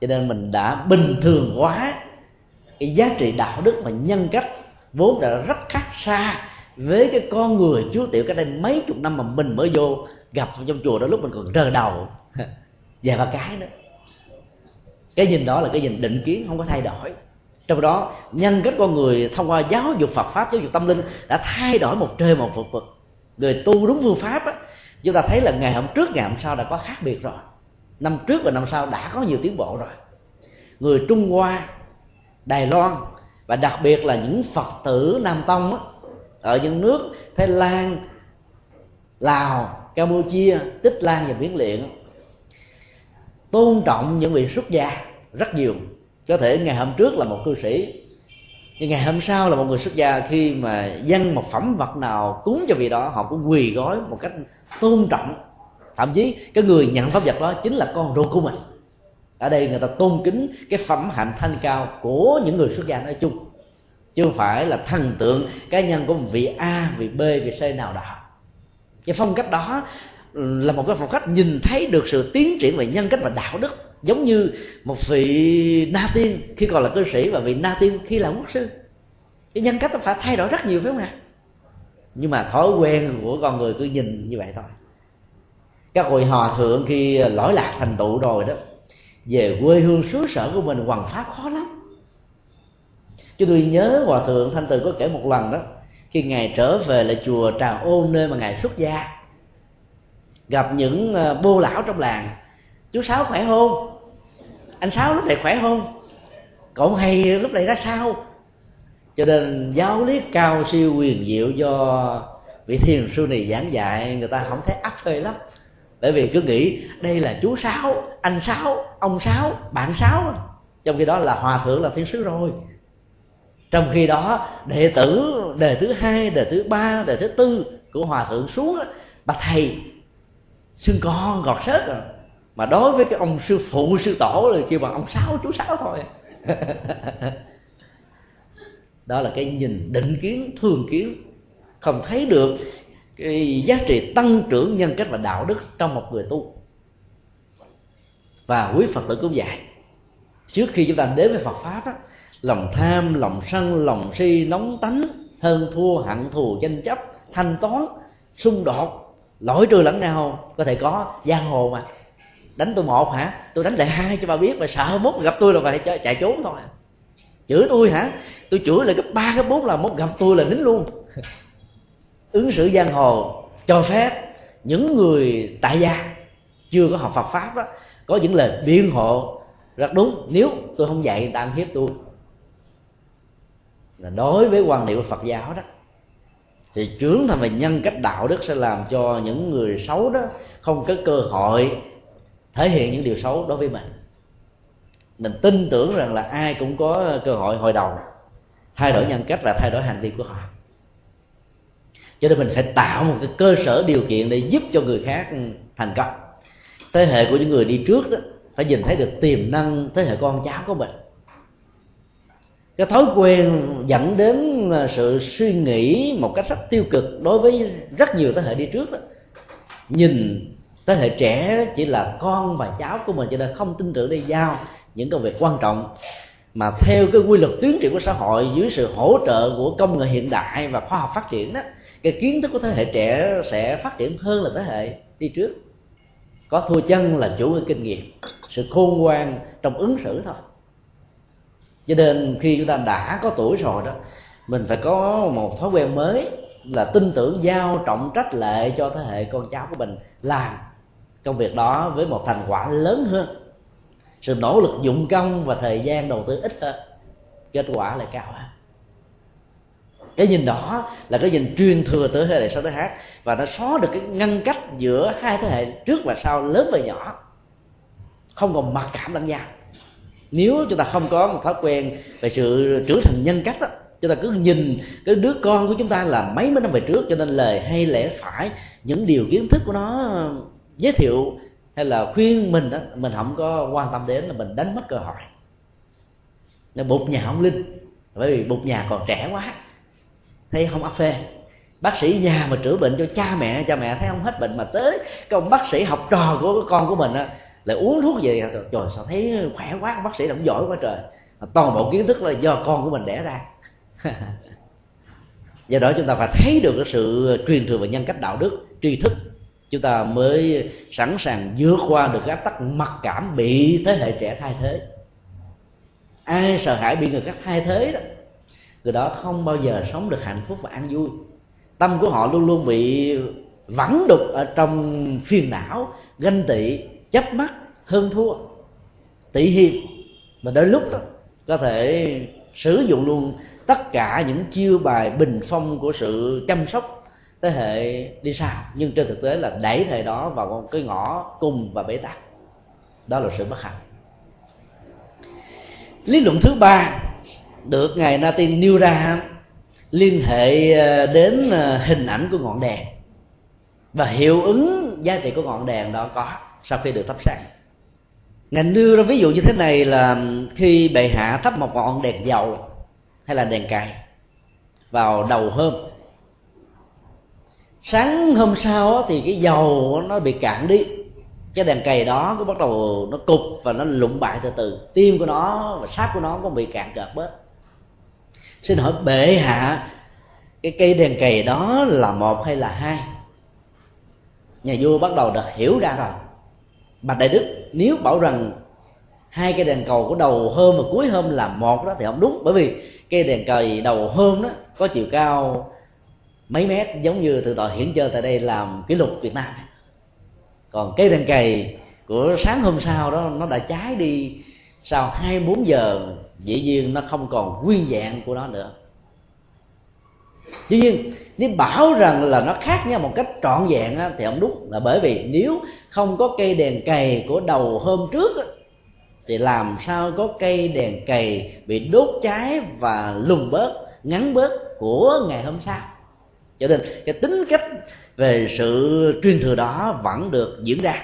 Cho nên mình đã bình thường hóa cái giá trị đạo đức và nhân cách vốn đã rất khác xa với cái con người chú tiểu cách đây mấy chục năm mà mình mới vô gặp trong chùa đó, lúc mình còn rờ đầu vài ba cái nữa. Cái nhìn đó là cái nhìn định kiến, không có thay đổi. Trong đó nhân cách con người thông qua giáo dục Phật pháp, giáo dục tâm linh đã thay đổi một trời một vực. Người tu đúng phương pháp á, chúng ta thấy là ngày hôm trước ngày hôm sau đã có khác biệt rồi, năm trước và năm sau đã có nhiều tiến bộ rồi. Người Trung Hoa, Đài Loan và đặc biệt là những Phật tử Nam Tông á, ở những nước Thái Lan, Lào, Campuchia, Tích Lan và Miến Điện tôn trọng những vị xuất gia rất nhiều. Có thể ngày hôm trước là một cư sĩ, nhưng ngày hôm sau là một người xuất gia. Khi mà dâng một phẩm vật nào cúng cho vị đó, họ cũng quỳ gối một cách tôn trọng. Thậm chí cái người nhận pháp vật đó chính là con ruột của mình. Ở đây người ta tôn kính cái phẩm hạnh thanh cao của những người xuất gia nói chung, chứ không phải là thần tượng cá nhân của vị A, vị B, vị C nào đó. Cái phong cách đó là một cái phong cách nhìn thấy được sự tiến triển về nhân cách và đạo đức. Giống như một vị Na Tiên khi còn là cư sĩ và vị Na Tiên khi là quốc sư, cái nhân cách nó phải thay đổi rất nhiều, phải không ạ? Nhưng mà thói quen của con người cứ nhìn như vậy thôi. Các hội hòa thượng khi lỗi lạc thành tựu rồi đó, về quê hương xứ sở của mình hoằng pháp khó lắm. Chứ tôi nhớ hòa thượng Thanh Từ có kể một lần đó, khi ngài trở về là chùa Trà Ôn nơi mà ngài xuất gia, gặp những bô lão trong làng: "Chú Sáu khỏe không? Anh Sáu lúc này khỏe không? Cậu hay lúc này ra sao?" Cho nên giáo lý cao siêu quyền diệu do vị thiền sư này giảng dạy, người ta không thấy áp phê lắm, bởi vì cứ nghĩ đây là chú Sáu, anh Sáu, ông Sáu, bạn Sáu, trong khi đó là hòa thượng, là thiền sư rồi. Trong khi đó đệ tử đời thứ hai, đời thứ ba, đời thứ tư của hòa thượng xuống, bà thầy xưng con gọt sớt rồi, mà đối với cái ông sư phụ sư tổ là kêu bằng ông Sáu, chú Sáu thôi. Đó là cái nhìn định kiến, thường kiến, không thấy được cái giá trị tăng trưởng nhân cách và đạo đức trong một người tu. Và quý Phật tử cũng vậy, trước khi chúng ta đến với Phật pháp đó, lòng tham, lòng sân, lòng si, nóng tánh, hơn thua, hận thù, tranh chấp, thanh toán, xung đột, lỗi trừ lẫn nhau có thể có. Giang hồ mà, đánh tôi một hả, tôi đánh lại hai cho bà biết, mà sợ mốt gặp tôi là bà chạy trốn thôi. Chửi tôi hả, tôi chửi lại gấp 3, gấp 4 là mốt gặp tôi là nín luôn. Ứng xử giang hồ cho phép những người tại gia chưa có học Phật pháp đó có những lời biện hộ rất đúng: nếu tôi không dạy người ta ăn hiếp tôi. Là đối với quan niệm của Phật giáo đó, Thì trưởng thành về nhân cách đạo đức sẽ làm cho những người xấu đó không có cơ hội thể hiện những điều xấu đối với mình. Mình tin tưởng rằng là ai cũng có cơ hội hồi đầu, thay đổi nhân cách và thay đổi hành vi của họ. Cho nên mình phải tạo một cái cơ sở điều kiện để giúp cho người khác thành công. Thế hệ của những người đi trước đó phải nhìn thấy được tiềm năng thế hệ con cháu của mình. Cái thói quen dẫn đến sự suy nghĩ một cách rất tiêu cực đối với rất nhiều thế hệ đi trước đó. Nhìn thế hệ trẻ chỉ là con và cháu của mình, cho nên không tin tưởng để giao những công việc quan trọng. Mà theo cái quy luật tiến triển của xã hội, dưới sự hỗ trợ của công nghệ hiện đại và khoa học phát triển đó, cái kiến thức của thế hệ trẻ sẽ phát triển hơn là thế hệ đi trước. Có thua chân là chủ của kinh nghiệm, sự khôn ngoan trong ứng xử thôi. Cho nên khi chúng ta đã có tuổi rồi đó, mình phải có một thói quen mới là tin tưởng giao trọng trách lệ cho thế hệ con cháu của mình làm công việc đó với một thành quả lớn hơn. Sự nỗ lực dụng công và thời gian đầu tư ít hơn, kết quả lại cao hơn. Cái nhìn đó là cái nhìn truyền thừa từ thế hệ sau thế hệ, và nó xóa được cái ngăn cách giữa hai thế hệ trước và sau, lớn và nhỏ, không còn mặc cảm lẫn nhau. Nếu chúng ta không có một thói quen về sự trưởng thành nhân cách đó, chúng ta cứ nhìn cái đứa con của chúng ta là mấy mấy năm về trước, cho nên lời hay lẽ phải, những điều kiến thức của nó giới thiệu hay là khuyên mình đó, mình không có quan tâm đến, là mình đánh mất cơ hội. Nó bụt nhà không linh, bởi vì bụt nhà còn trẻ quá, thấy không áp phê. Bác sĩ nhà mà chữa bệnh cho cha mẹ thấy không hết bệnh, mà tới cái ông bác sĩ học trò của con của mình đó, lại uống thuốc về, trời sao thấy khỏe quá, bác sĩ động giỏi quá trời. Toàn bộ kiến thức là do con của mình đẻ ra. Do đó chúng ta phải thấy được cái sự truyền thừa về nhân cách đạo đức, tri thức, chúng ta mới sẵn sàng vượt qua được cái áp tắc mặc cảm bị thế hệ trẻ thay thế. Ai sợ hãi bị người khác thay thế đó, người đó không bao giờ sống được hạnh phúc và an vui. Tâm của họ luôn luôn bị vẩn đục ở trong phiền não, ganh tị, chấp mắt, hơn thua, tị hiềm. Mà đến lúc đó có thể sử dụng luôn tất cả những chiêu bài bình phong của sự chăm sóc thế hệ đi sau, nhưng trên thực tế là đẩy thầy đó vào cái ngõ cùng và bế tắc. Đó là sự bất hạnh. Lý luận thứ ba được ngài Na Tiên nêu ra liên hệ đến hình ảnh của ngọn đèn và hiệu ứng giá trị của ngọn đèn đó có sau khi được thắp sáng. Ngài nêu ra ví dụ như thế này là khi bệ hạ thắp một ngọn đèn dầu hay là đèn cày vào đầu hôm, sáng hôm sau thì cái dầu nó bị cạn đi, cái đèn cày đó cứ bắt đầu nó cụp và nó lụng bại từ từ, tim của nó và sáp của nó cũng bị cạn cợt bớt. Xin hỏi bệ hạ, cái cây đèn cày đó là một hay là hai? Nhà vua bắt đầu được hiểu ra rồi. Bạch đại đức, nếu bảo rằng hai cây đèn cầu của đầu hôm và cuối hôm là một đó thì không đúng, bởi vì cây đèn cày đầu hôm đó có chiều cao mấy mét, giống như thượng tọa Hiển Chơn tại đây làm kỷ lục Việt Nam. Còn cây đèn cày của sáng hôm sau đó nó đã cháy đi sau 24 giờ, dĩ nhiên nó không còn nguyên dạng của nó nữa. Tuy nhiên nếu bảo rằng là nó khác nhau một cách trọn vẹn thì không đúng, là bởi vì nếu không có cây đèn cày của đầu hôm trước thì làm sao có cây đèn cày bị đốt cháy và lùng bớt, ngắn bớt của ngày hôm sau. Cho nên cái tính cách về sự truyền thừa đó vẫn được diễn ra.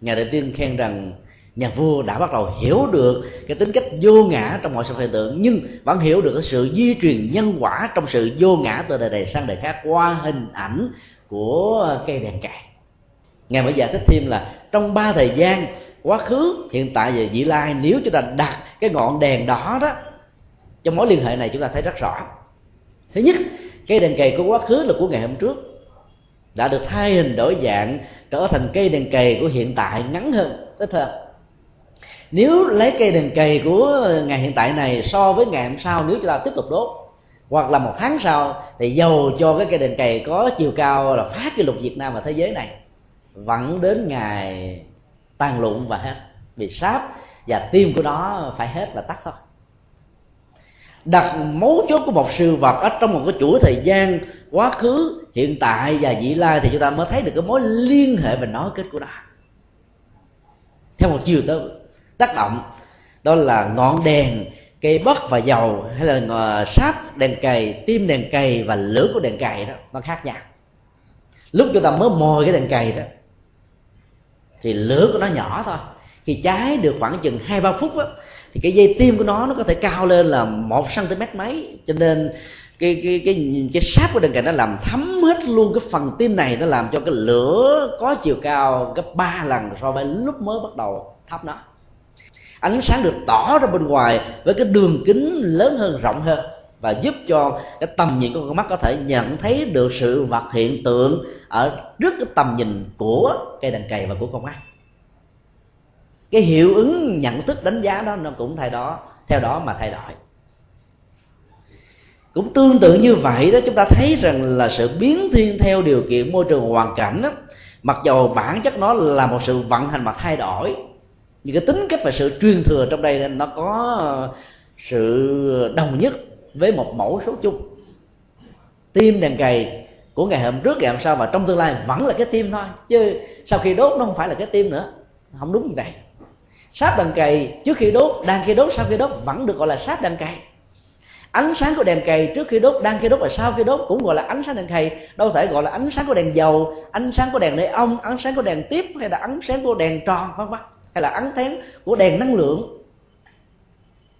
Nhà đầu tiên khen rằng nhà vua đã bắt đầu hiểu được cái tính cách vô ngã trong mọi sự hiện tượng, nhưng vẫn hiểu được cái sự di truyền nhân quả trong sự vô ngã từ đời này sang đời khác qua hình ảnh của cây đèn cày. Ngài mới giải thích thêm là trong ba thời gian quá khứ, hiện tại và vị lai, nếu chúng ta đặt cái ngọn đèn đó đó trong mối liên hệ này, chúng ta thấy rất rõ. Thứ nhất, cây đèn cày của quá khứ là của ngày hôm trước, đã được thay hình đổi dạng trở thành cây đèn cày của hiện tại, ngắn hơn, ít hơn. Nếu lấy cây đèn cày của ngày hiện tại này so với ngày hôm sau, nếu chúng ta tiếp tục đốt hoặc là một tháng sau, thì dầu cho cái cây đèn cày có chiều cao là phá kỷ lục Việt Nam và thế giới này, vẫn đến ngày tàn lụng và hết, bị sáp và tim của nó phải hết và tắt thôi. đặt mấu chốt của một sự vật ở trong một cái chuỗi thời gian quá khứ, hiện tại và vị lai, thì chúng ta mới thấy được cái mối liên hệ và nối kết của nó. Theo một chiều tới tác động, đó là ngọn đèn, cây bấc và dầu, hay là sáp đèn cầy, tim đèn cầy và lửa của đèn cầy đó, nó khác nhau. Lúc chúng ta mới mồi cái đèn cầy đó thì lửa của nó nhỏ thôi, khi cháy được khoảng chừng 2-3 phút đó, thì cái dây tim của nó có thể cao lên là 1cm mấy, cho nên cái sáp của đèn cầy nó làm thấm hết luôn cái phần tim này, nó làm cho cái lửa có chiều cao gấp 3 lần so với lúc mới bắt đầu thắp nó. Ánh sáng được tỏ ra bên ngoài với cái đường kính lớn hơn, rộng hơn, và giúp cho cái tầm nhìn của con mắt có thể nhận thấy được sự vật hiện tượng ở trước cái tầm nhìn của cây đèn cầy và của con mắt. Cái hiệu ứng nhận thức đánh giá đó nó cũng theo đó mà thay đổi. Cũng tương tự như vậy đó, chúng ta thấy rằng là sự biến thiên theo điều kiện môi trường hoàn cảnh đó, mặc dù bản chất nó là một sự vận hành mà thay đổi, nhưng cái tính cách và sự truyền thừa trong đây nó có sự đồng nhất với một mẫu số chung. Tim đèn cầy của ngày hôm trước, ngày hôm sau và trong tương lai vẫn là cái tim thôi, chứ sau khi đốt nó không phải là cái tim nữa, không đúng như vậy. Sáp đèn cầy trước khi đốt, đang khi đốt, sau khi đốt vẫn được gọi là sáp đèn cầy. Ánh sáng của đèn cầy trước khi đốt, đang khi đốt và sau khi đốt cũng gọi là ánh sáng đèn cầy. Đâu thể gọi là ánh sáng của đèn dầu, ánh sáng của đèn neon, ánh sáng của đèn tiếp, hay là ánh sáng của đèn tròn vân vân, hay là ánh sáng của đèn năng lượng.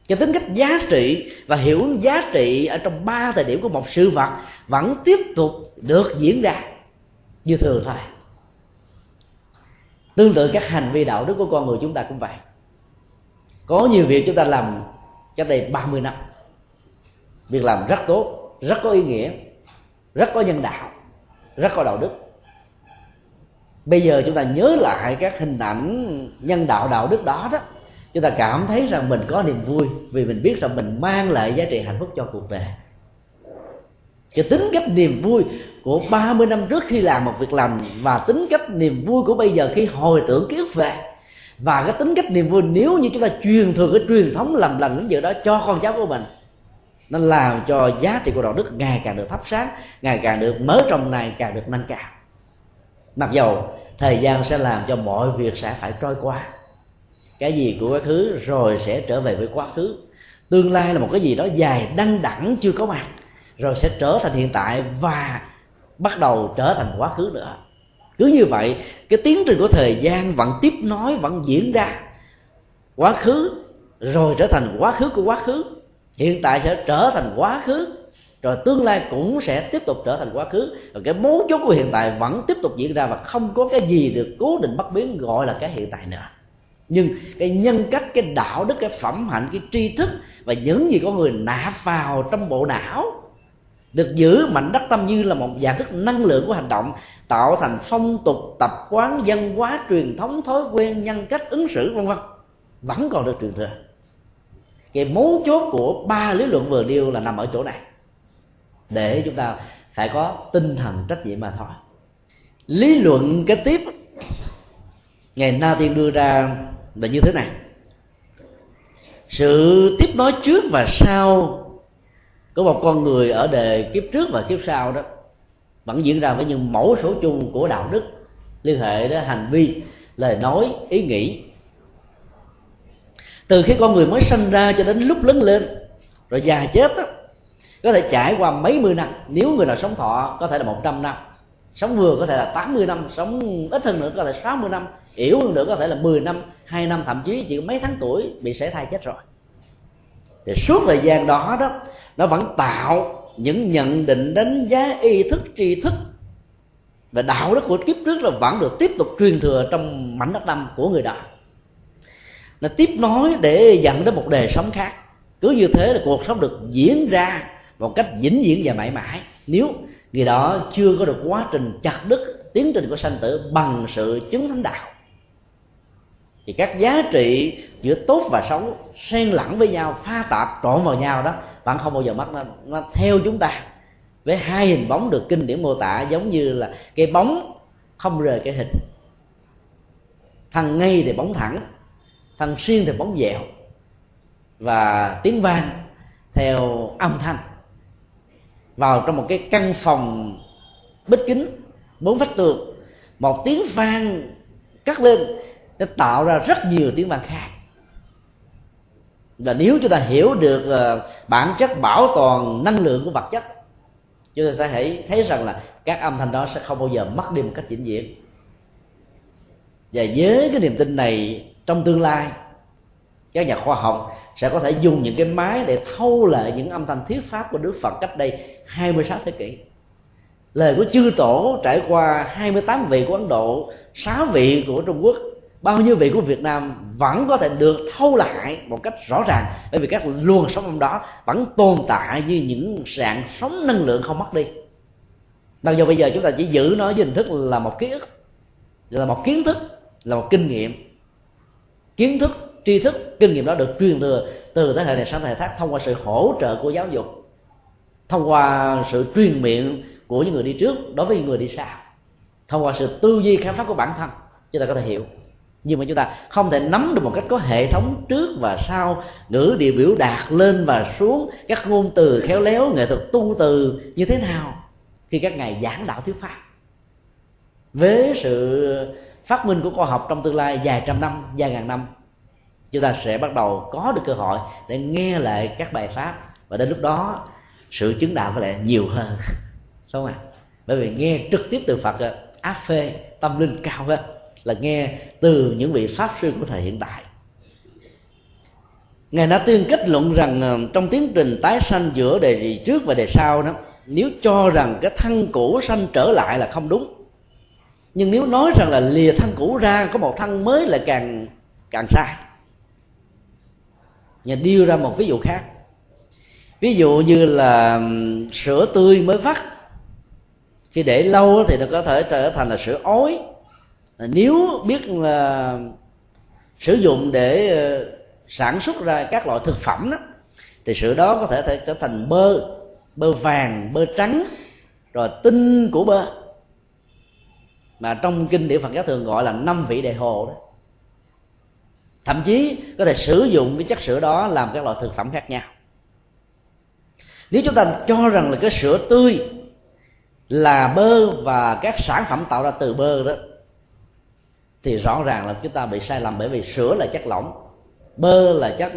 Cho tính cách giá trị và hiểu giá trị ở trong ba thời điểm của một sự vật vẫn tiếp tục được diễn ra như thường thôi. Tương tự các hành vi đạo đức của con người chúng ta cũng vậy. Có nhiều việc chúng ta làm cách đây 30 năm, việc làm rất tốt, rất có ý nghĩa, rất có nhân đạo, rất có đạo đức. Bây giờ chúng ta nhớ lại các hình ảnh nhân đạo đạo đức đó đó, chúng ta cảm thấy rằng mình có niềm vui, vì mình biết rằng mình mang lại giá trị hạnh phúc cho cuộc đời. Cái tính cách niềm vui của 30 năm trước khi làm một việc lành, và tính cách niềm vui của bây giờ khi hồi tưởng ký ức về, và cái tính cách niềm vui nếu như chúng ta truyền thừa cái truyền thống làm lành đến giờ đó cho con cháu của mình, nó làm cho giá trị của đạo đức ngày càng được thắp sáng, ngày càng được mở trong này, càng được nâng cao. Mặc dầu thời gian sẽ làm cho mọi việc sẽ phải trôi qua, cái gì của quá khứ rồi sẽ trở về với quá khứ, tương lai là một cái gì đó dài đăng đẳng chưa có mặt, rồi sẽ trở thành hiện tại và bắt đầu trở thành quá khứ nữa. Cứ như vậy, cái tiến trình của thời gian vẫn tiếp nối, vẫn diễn ra. Quá khứ rồi trở thành quá khứ của quá khứ, hiện tại sẽ trở thành quá khứ, rồi tương lai cũng sẽ tiếp tục trở thành quá khứ. Rồi cái mấu chốt của hiện tại vẫn tiếp tục diễn ra, và không có cái gì được cố định bất biến gọi là cái hiện tại nữa. Nhưng cái nhân cách, cái đạo đức, cái phẩm hạnh, cái tri thức và những gì có người nạp vào trong bộ não được giữ mạnh đắc tâm như là một dạng thức năng lượng của hành động, tạo thành phong tục, tập quán, văn hóa, truyền thống, thói quen, nhân cách, ứng xử vân vân, vẫn còn được truyền thừa. Cái mấu chốt của ba lý luận vừa nêu là nằm ở chỗ này, để chúng ta phải có tinh thần trách nhiệm mà thôi. Lý luận kế tiếp Ngài Na Tiên đưa ra là như thế này: sự tiếp nối trước và sau của một con người ở đời kiếp trước và kiếp sau đó vẫn diễn ra với những mẫu số chung của đạo đức, liên hệ đến hành vi, lời nói, ý nghĩ. Từ khi con người mới sinh ra cho đến lúc lớn lên rồi già chết đó, có thể trải qua mấy mươi năm, nếu người nào sống thọ có thể là 100 năm, sống vừa có thể là 80 năm, sống ít hơn nữa có thể 60 năm, yếu hơn nữa có thể là 10 năm, 2 năm, thậm chí chỉ mấy tháng tuổi bị sảy thai chết rồi. Thì suốt thời gian đó đó, nó vẫn tạo những nhận định, đánh giá, ý thức, tri thức và đạo đức của kiếp trước là vẫn được tiếp tục truyền thừa trong mảnh đất năm của người đó. Nó tiếp nối để dẫn đến một đời sống khác. Cứ như thế là cuộc sống được diễn ra một cách vĩnh viễn và mãi mãi, nếu người đó chưa có được quá trình chặt đứt tiến trình của sanh tử bằng sự chứng thánh đạo. Thì các giá trị giữa tốt và xấu xen lẫn với nhau, pha tạp trộn vào nhau đó, bạn không bao giờ mất. Nó theo chúng ta với hai hình bóng được kinh điển mô tả, giống như là cái bóng không rời cái hình. Thân ngay thì bóng thẳng, thân xuyên thì bóng dẻo, và tiếng vang theo âm thanh vào trong một cái căn phòng bích kính 4 vách tường, một tiếng vang cắt lên nó tạo ra rất nhiều tiếng vang khác. Và nếu chúng ta hiểu được bản chất bảo toàn năng lượng của vật chất, chúng ta sẽ thấy rằng là các âm thanh đó sẽ không bao giờ mất đi một cách vĩnh viễn. Và với cái niềm tin này, trong tương lai các nhà khoa học sẽ có thể dùng những cái máy để thâu lại những âm thanh thuyết pháp của Đức Phật cách đây 26 thế kỷ. Lời của chư tổ trải qua 28 vị của Ấn Độ, 6 vị của Trung Quốc, bao nhiêu vị của Việt Nam vẫn có thể được thâu lại một cách rõ ràng, bởi vì các luồng sóng âm đó vẫn tồn tại như những dạng sóng năng lượng không mất đi. Mặc dù bây giờ chúng ta chỉ giữ nó với hình thức là một ký ức, là một kiến thức, là một kinh nghiệm. Kiến thức, tri thức, kinh nghiệm đó được truyền thừa từ thế hệ này sang thế hệ khác thông qua sự hỗ trợ của giáo dục, thông qua sự truyền miệng của những người đi trước đối với những người đi sau, thông qua sự tư duy khám phá của bản thân chúng ta có thể hiểu. Nhưng mà chúng ta không thể nắm được một cách có hệ thống trước và sau, ngữ điệu biểu đạt lên và xuống, các ngôn từ khéo léo, nghệ thuật tu từ như thế nào khi các ngài giảng đạo thuyết pháp. Với sự phát minh của khoa học trong tương lai vài trăm năm, vài ngàn năm, chúng ta sẽ bắt đầu có được cơ hội để nghe lại các bài pháp, và đến lúc đó sự chứng đạo có lẽ nhiều hơn, đúng không ạ? Bởi vì nghe trực tiếp từ Phật áp phê tâm linh cao hơn là nghe từ những vị pháp sư của thời hiện đại. Ngài Na Tiên kết luận rằng trong tiến trình tái sanh giữa đề trước và đề sau đó, nếu cho rằng cái thân cũ sanh trở lại là không đúng, nhưng nếu nói rằng là lìa thân cũ ra có một thân mới là càng sai. Nhà đưa ra một ví dụ khác, ví dụ như là sữa tươi mới vắt khi để lâu thì nó có thể trở thành là sữa ói, nếu biết là sử dụng để sản xuất ra các loại thực phẩm đó, thì sữa đó có thể trở thành bơ vàng, bơ trắng, rồi tinh của bơ mà trong kinh điển Phật giáo thường gọi là 5 vị đại hồ đó. Thậm chí có thể sử dụng cái chất sữa đó làm các loại thực phẩm khác nhau. Nếu chúng ta cho rằng là cái sữa tươi là bơ và các sản phẩm tạo ra từ bơ đó, thì rõ ràng là chúng ta bị sai lầm, bởi vì sữa là chất lỏng, bơ là chất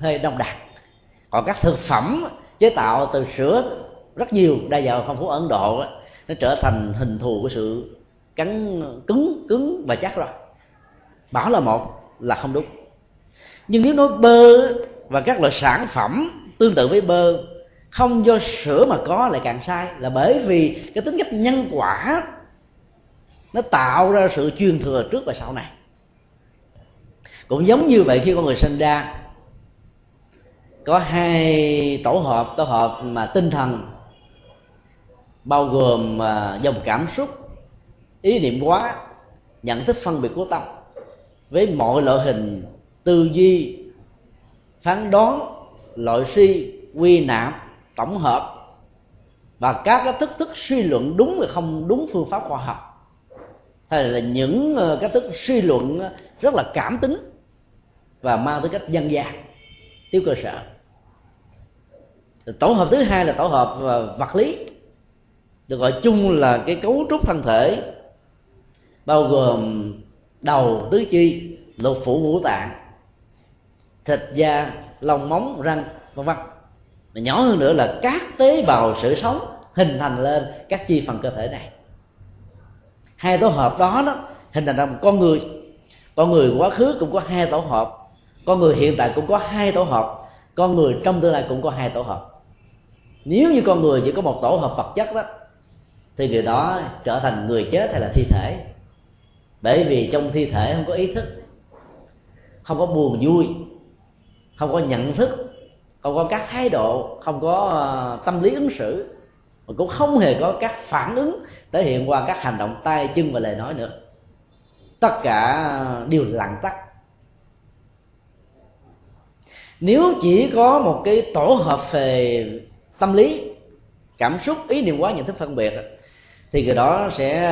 hơi đông đặc. Còn các thực phẩm chế tạo từ sữa rất nhiều, đa dạng phong phú Ấn Độ đó, nó trở thành hình thù của sự cứng và chắc rồi. Bảo là một là không đúng. Nhưng nếu nói bơ và các loại sản phẩm tương tự với bơ không do sữa mà có lại càng sai, là bởi vì cái tính cách nhân quả nó tạo ra sự truyền thừa trước và sau này. Cũng giống như vậy, khi con người sinh ra có hai tổ hợp mà tinh thần bao gồm dòng cảm xúc, ý niệm hóa, nhận thức phân biệt của tâm, với mọi loại hình tư duy, phán đoán, loại suy, quy nạp, tổng hợp và các cái thức suy luận đúng là không đúng phương pháp khoa học, hay là những cái thức suy luận rất là cảm tính và mang tới cách dân gian tiêu cơ sở. Tổ hợp thứ hai là tổ hợp vật lý, được gọi chung là cái cấu trúc thân thể bao gồm đầu, tứ chi, lục phủ ngũ tạng, thịt da, lông móng, răng, v.v. Mà nhỏ hơn nữa là các tế bào sự sống hình thành lên các chi phần cơ thể này. Hai tổ hợp đó hình thành ra một con người. Con người quá khứ cũng có hai tổ hợp, con người hiện tại cũng có hai tổ hợp, con người trong tương lai cũng có hai tổ hợp. Nếu như con người chỉ có một tổ hợp vật chất đó, thì người đó trở thành người chết hay là thi thể, bởi vì trong thi thể không có ý thức, không có buồn vui, không có nhận thức, không có các thái độ, không có tâm lý ứng xử, mà cũng không hề có các phản ứng thể hiện qua các hành động tay chân và lời nói nữa. Tất cả đều lặng tắt. Nếu chỉ có một cái tổ hợp về tâm lý, cảm xúc, ý niệm hóa, nhận thức phân biệt, thì người đó sẽ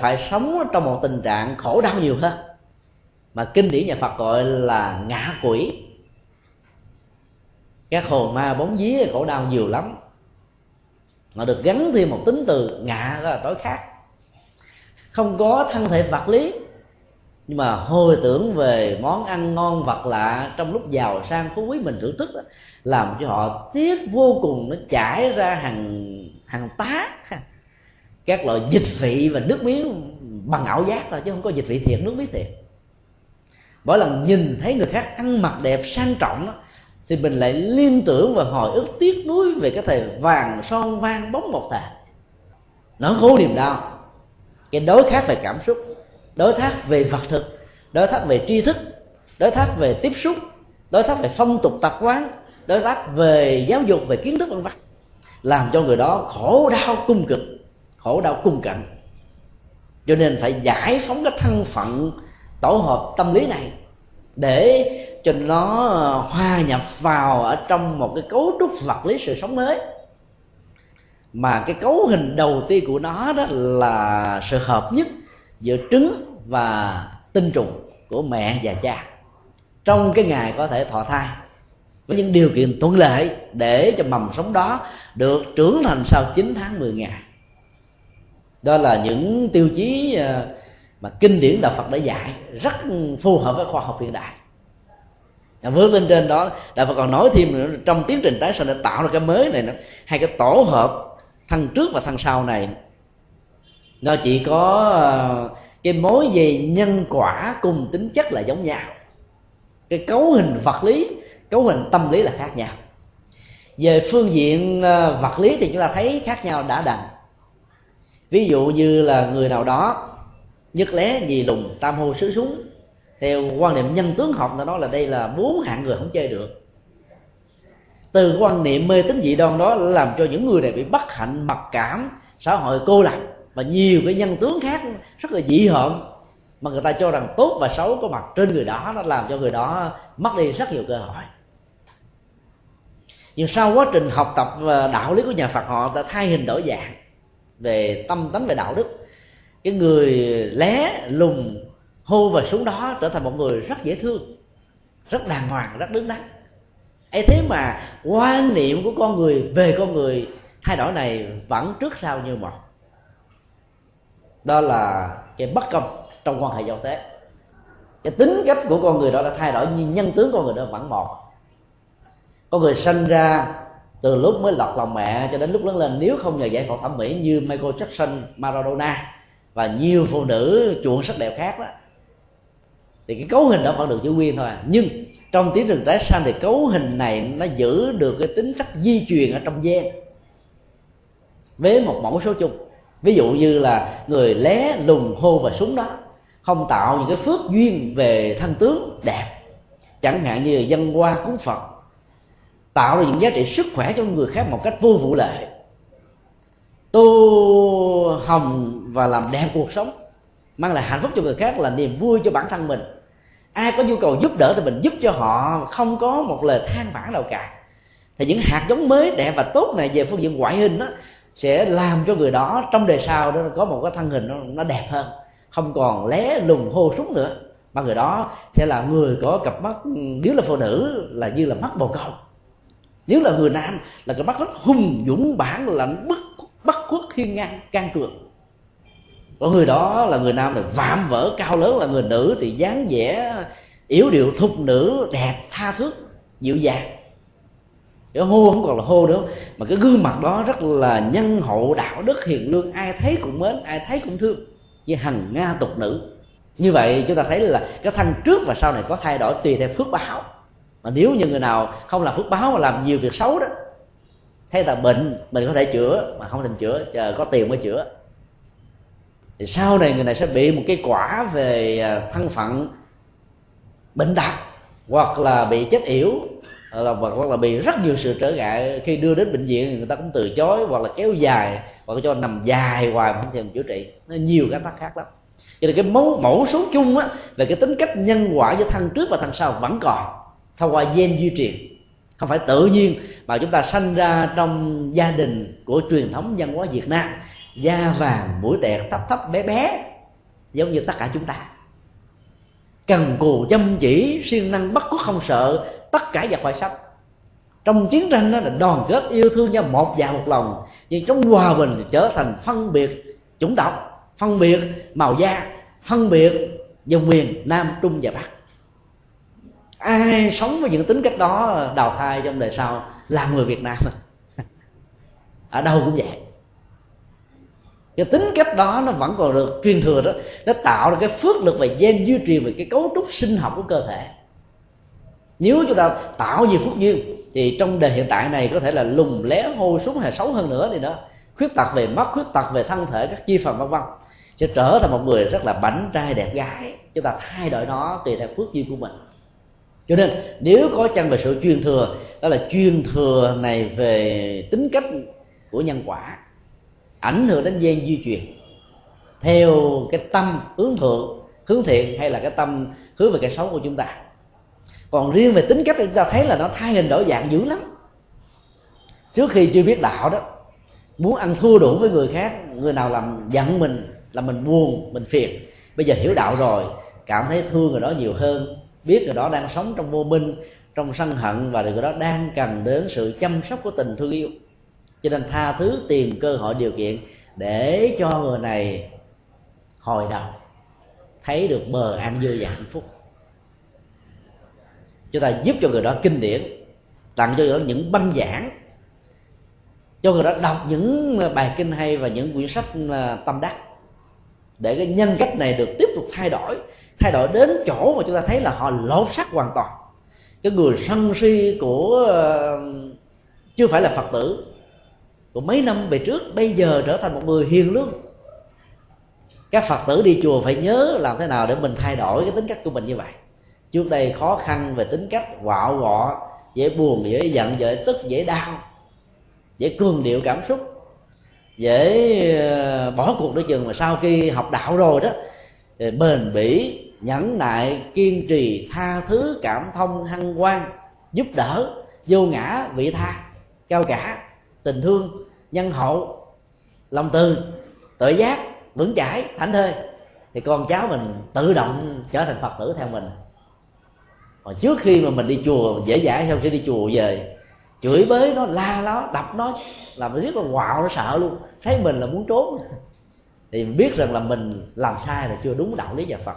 phải sống trong một tình trạng khổ đau nhiều hơn, mà kinh điển nhà Phật gọi là ngạ quỷ. Các hồn ma bóng vía khổ đau nhiều lắm, mà được gắn thêm một tính từ ngạ, đó là tối khác. Không có thân thể vật lý, nhưng mà hồi tưởng về món ăn ngon vật lạ trong lúc giàu sang phú quý mình thưởng thức đó, làm cho họ tiếc vô cùng, nó chảy ra hàng tá các loại dịch vị và nước miếng bằng ảo giác thôi, chứ không có dịch vị thiệt, nước miếng thiệt. Mỗi lần nhìn thấy người khác ăn mặc đẹp sang trọng đó, thì mình lại liên tưởng và hồi ức tiếc nuối về cái thời vàng son vang bóng một thời. Nó khổ niềm đau. Cái đối khác về cảm xúc, đối khác về vật thực, đối khác về tri thức, đối khác về tiếp xúc, đối khác về phong tục tập quán, đối khác về giáo dục, về kiến thức, vân vân, làm cho người đó khổ đau cung cực, khổ đau cung cận. Cho nên phải giải phóng cái thân phận tổ hợp tâm lý này để cho nó hòa nhập vào ở trong một cái cấu trúc vật lý sự sống mới, mà cái cấu hình đầu tiên của nó đó là sự hợp nhất giữa trứng và tinh trùng của mẹ và cha trong cái ngày có thể thọ thai, với những điều kiện thuận lợi để cho mầm sống đó được trưởng thành sau 9 tháng 10 ngày. Đó là những tiêu chí mà kinh điển Đạo Phật đã dạy, rất phù hợp với khoa học hiện đại. Vướng lên trên đó, Đạo Phật còn nói thêm nữa, trong tiến trình tái sanh đã tạo ra cái mới này, hay cái tổ hợp thân trước và thân sau này, nó chỉ có cái mối về nhân quả cùng tính chất là giống nhau, cái cấu hình vật lý, cấu hình tâm lý là khác nhau. Về phương diện vật lý thì chúng ta thấy khác nhau đã đành. Ví dụ như là người nào đó nhất lé nhì lùng tam hô xứ súng, theo quan niệm nhân tướng học ta nói là đây là 4 hạng người không chơi được. Từ quan niệm mê tín dị đoan đó làm cho những người này bị bất hạnh, mặc cảm, xã hội cô lập và nhiều cái nhân tướng khác rất là dị hợm mà người ta cho rằng tốt và xấu có mặt trên người đó, nó làm cho người đó mất đi rất nhiều cơ hội. Nhưng sau quá trình học tập đạo lý của nhà Phật, họ đã thay hình đổi dạng về tâm tánh, về đạo đức. Cái người lé lùng hô và xuống đó trở thành một người rất dễ thương, rất đàng hoàng, rất đứng đắn. Ấy thế mà quan niệm của con người về con người thay đổi này vẫn trước sau như một. Đó là cái bất công trong quan hệ giao tế. Cái tính cách của con người đó đã thay đổi nhưng nhân tướng con người đó vẫn một. Con người sinh ra từ lúc mới lọt lòng mẹ cho đến lúc lớn lên, nếu không nhờ giải phẫu thẩm mỹ như Michael Jackson, Maradona và nhiều phụ nữ chuộng sắc đẹp khác đó, thì cái cấu hình đó vẫn được giữ nguyên thôi. Nhưng trong tiến trình tái sanh thì cấu hình này nó giữ được cái tính chất di truyền ở trong gen với một mẫu số chung. Ví dụ như là người lé lùng hô và súng đó không tạo những cái phước duyên về thân tướng đẹp, chẳng hạn như dân hoa cúng Phật, tạo ra những giá trị sức khỏe cho người khác một cách vô vụ lệ, tô hồng và làm đẹp cuộc sống, mang lại hạnh phúc cho người khác, là niềm vui cho bản thân mình. Ai có nhu cầu giúp đỡ thì mình giúp cho họ, không có một lời than vãn nào cả. Thì những hạt giống mới đẹp và tốt này về phương diện ngoại hình đó, sẽ làm cho người đó trong đời sau đó có một cái thân hình nó đẹp hơn, không còn lé lùng hô súng nữa, mà người đó sẽ là người có cặp mắt, nếu là phụ nữ là như là mắt bồ câu, nếu là người nam là cặp mắt rất hung dũng bản, là bất khuất hiên ngang can cường. Có người đó là người nam là vạm vỡ cao lớn, là người nữ thì dáng vẻ yếu điệu thục nữ, đẹp tha thước dịu dàng. Cái hô không còn là hô nữa, mà cái gương mặt đó rất là nhân hậu, đạo đức hiền lương, ai thấy cũng mến, ai thấy cũng thương, như hằng nga tục nữ. Như vậy chúng ta thấy là cái thân trước và sau này có thay đổi tùy theo phước báo. Mà nếu như người nào không làm phước báo mà làm nhiều việc xấu đó, thấy là bệnh mình có thể chữa mà không thành chữa, chờ có tiền mới chữa, thì sau này người này sẽ bị một cái quả về thân phận bệnh tật, hoặc là bị chết yểu, hoặc là bị rất nhiều sự trở ngại. Khi đưa đến bệnh viện người ta cũng từ chối, hoặc là kéo dài, hoặc là cho nằm dài hoài mà không thèm chữa trị. Nó nhiều cái tác khác lắm. Cho nên cái mẫu số chung á, là cái tính cách nhân quả giữa thân trước và thân sau vẫn còn thông qua gen di truyền, không phải tự nhiên mà chúng ta sanh ra trong gia đình của truyền thống văn hóa Việt Nam, da vàng mũi tẹt, thấp thấp bé bé giống như tất cả chúng ta, cần cù chăm chỉ siêng năng, bất cứ không sợ tất cả giặc ngoại xâm. Trong chiến tranh đó là đoàn kết yêu thương nhau, một dạ một lòng. Nhưng trong hòa bình trở thành phân biệt chủng tộc, phân biệt màu da, phân biệt vùng miền Nam, Trung và Bắc. Ai sống với những tính cách đó đào thai trong đời sau là người Việt Nam. Ở đâu cũng vậy. Cái tính cách đó nó vẫn còn được truyền thừa đó, nó tạo ra cái phước lực về gen di truyền, về cái cấu trúc sinh học của cơ thể. Nếu chúng ta tạo nhiều phước duyên thì trong đời hiện tại này có thể là lùn lé, hôi súng hay xấu hơn nữa thì đó, khuyết tật về mắt, khuyết tật về thân thể, các chi phần vân vân, sẽ trở thành một người rất là bảnh trai đẹp gái. Chúng ta thay đổi nó tùy theo phước duyên của mình. Cho nên nếu có chăng về sự truyền thừa, đó là truyền thừa này về tính cách của nhân quả, ảnh hưởng đến gen di truyền theo cái tâm hướng thượng, hướng thiện hay là cái tâm hướng về cái xấu của chúng ta. Còn riêng về tính cách thì chúng ta thấy là nó thay hình đổi dạng dữ lắm. Trước khi chưa biết đạo đó, muốn ăn thua đủ với người khác, người nào làm giận mình, làm mình buồn, mình phiền. Bây giờ hiểu đạo rồi, cảm thấy thương người đó nhiều hơn, biết người đó đang sống trong vô minh, trong sân hận, và người đó đang cần đến sự chăm sóc của tình thương yêu. Cho nên tha thứ, tìm cơ hội điều kiện để cho người này hồi đầu thấy được bờ an vui và hạnh phúc. Chúng ta giúp cho người đó kinh điển, tặng cho người đó những băng giảng, cho người đó đọc những bài kinh hay và những quyển sách tâm đắc, để cái nhân cách này được tiếp tục thay đổi đến chỗ mà chúng ta thấy là họ lột xác hoàn toàn. Cái người sân si của chưa phải là Phật tử của mấy năm về trước bây giờ trở thành một người hiền lương. Các Phật tử đi chùa phải nhớ làm thế nào để mình thay đổi cái tính cách của mình như vậy. Trước đây khó khăn về tính cách, quạo quọ, dễ buồn, dễ giận, dễ tức, dễ đau, dễ cường điệu cảm xúc, dễ bỏ cuộc đối chừng. Mà sau khi học đạo rồi đó, bền bỉ, nhẫn nại, kiên trì, tha thứ, cảm thông, hân hoan, giúp đỡ, vô ngã, vị tha, cao cả, tình thương, nhân hậu, lòng từ, tự giác, vững chãi, thảnh thơi, thì con cháu mình tự động trở thành Phật tử theo mình. Còn trước khi mà mình đi chùa, dễ dãi sau khi đi chùa về chửi bới nó, la nó, đập nó, làm nó riết nó quạo, nó sợ luôn, thấy mình là muốn trốn. Thì mình biết rằng là mình làm sai, là chưa đúng đạo lý nhà Phật.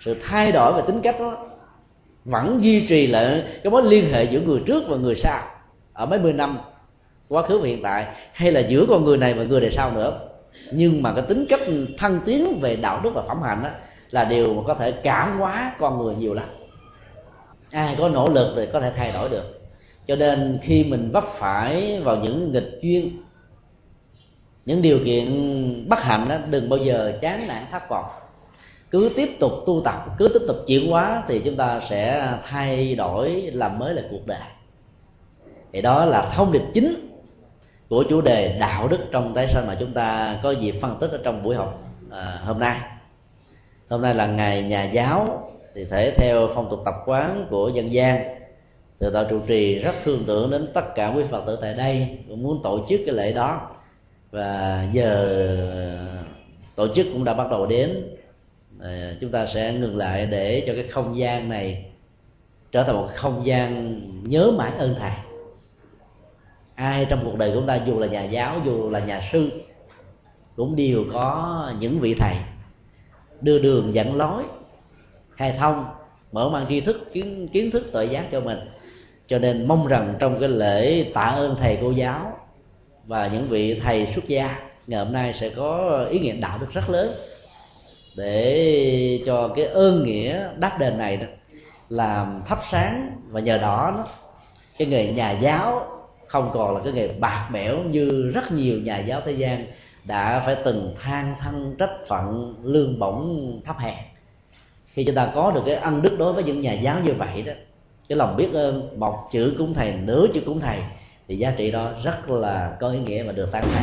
Sự thay đổi về tính cách đó vẫn duy trì lại cái mối liên hệ giữa người trước và người sau ở mấy mươi năm quá khứ và hiện tại, hay là giữa con người này và người đời sau nữa. Nhưng mà cái tính cách thăng tiến về đạo đức và phẩm hạnh đó là điều mà có thể cảm hóa con người nhiều lắm. Ai có nỗ lực thì có thể thay đổi được. Cho nên khi mình vấp phải vào những nghịch duyên, những điều kiện bất hạnh đó, đừng bao giờ chán nản thất vọng. Cứ tiếp tục tu tập, cứ tiếp tục chuyển hóa thì chúng ta sẽ thay đổi, làm mới lại cuộc đời. Thì đó là thông điệp chính của chủ đề đạo đức trong tái sanh mà chúng ta có dịp phân tích ở trong buổi học hôm nay. Hôm nay là ngày nhà giáo, thì thể theo phong tục tập quán của dân gian, từ đạo trụ trì rất thương tưởng đến tất cả quý Phật tử tại đây cũng muốn tổ chức cái lễ đó, và giờ tổ chức cũng đã bắt đầu đến. Chúng ta sẽ ngừng lại để cho cái không gian này trở thành một không gian nhớ mãi ơn Thầy. Ai trong cuộc đời của chúng ta, dù là nhà giáo, dù là nhà sư, cũng đều có những vị thầy đưa đường dẫn lối, khai thông, mở mang tri thức, kiến thức tự giác cho mình. Cho nên mong rằng trong cái lễ tạ ơn thầy cô giáo và những vị thầy xuất gia ngày hôm nay sẽ có ý nghĩa đạo đức rất lớn, để cho cái ơn nghĩa đáp đền này đó làm thắp sáng, và nhờ đó cái nghề nhà giáo không còn là cái nghề bạc bẽo như rất nhiều nhà giáo thế gian đã phải từng than thân trách phận, lương bổng thấp hèn. Khi chúng ta có được cái ân đức đối với những nhà giáo như vậy đó, cái lòng biết ơn một chữ cúng thầy, nửa chữ cúng thầy, thì giá trị đó rất là có ý nghĩa và được tán thán.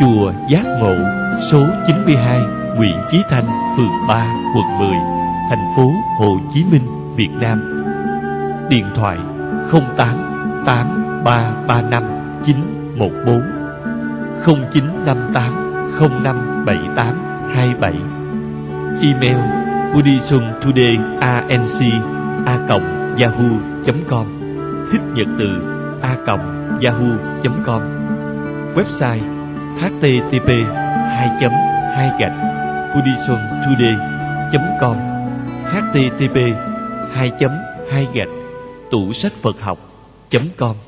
Chùa Giác Ngộ, số 92 Nguyễn Chí Thanh, phường 3, quận 10, thành phố Hồ Chí Minh, Việt Nam. Điện thoại 08 8335 914, 0958 0578 27, email buddhismtodayinc@yahoo.com, thích nhật từ @yahoo.com, website http://buddhismtoday.com, http://tủ sách phật học.com.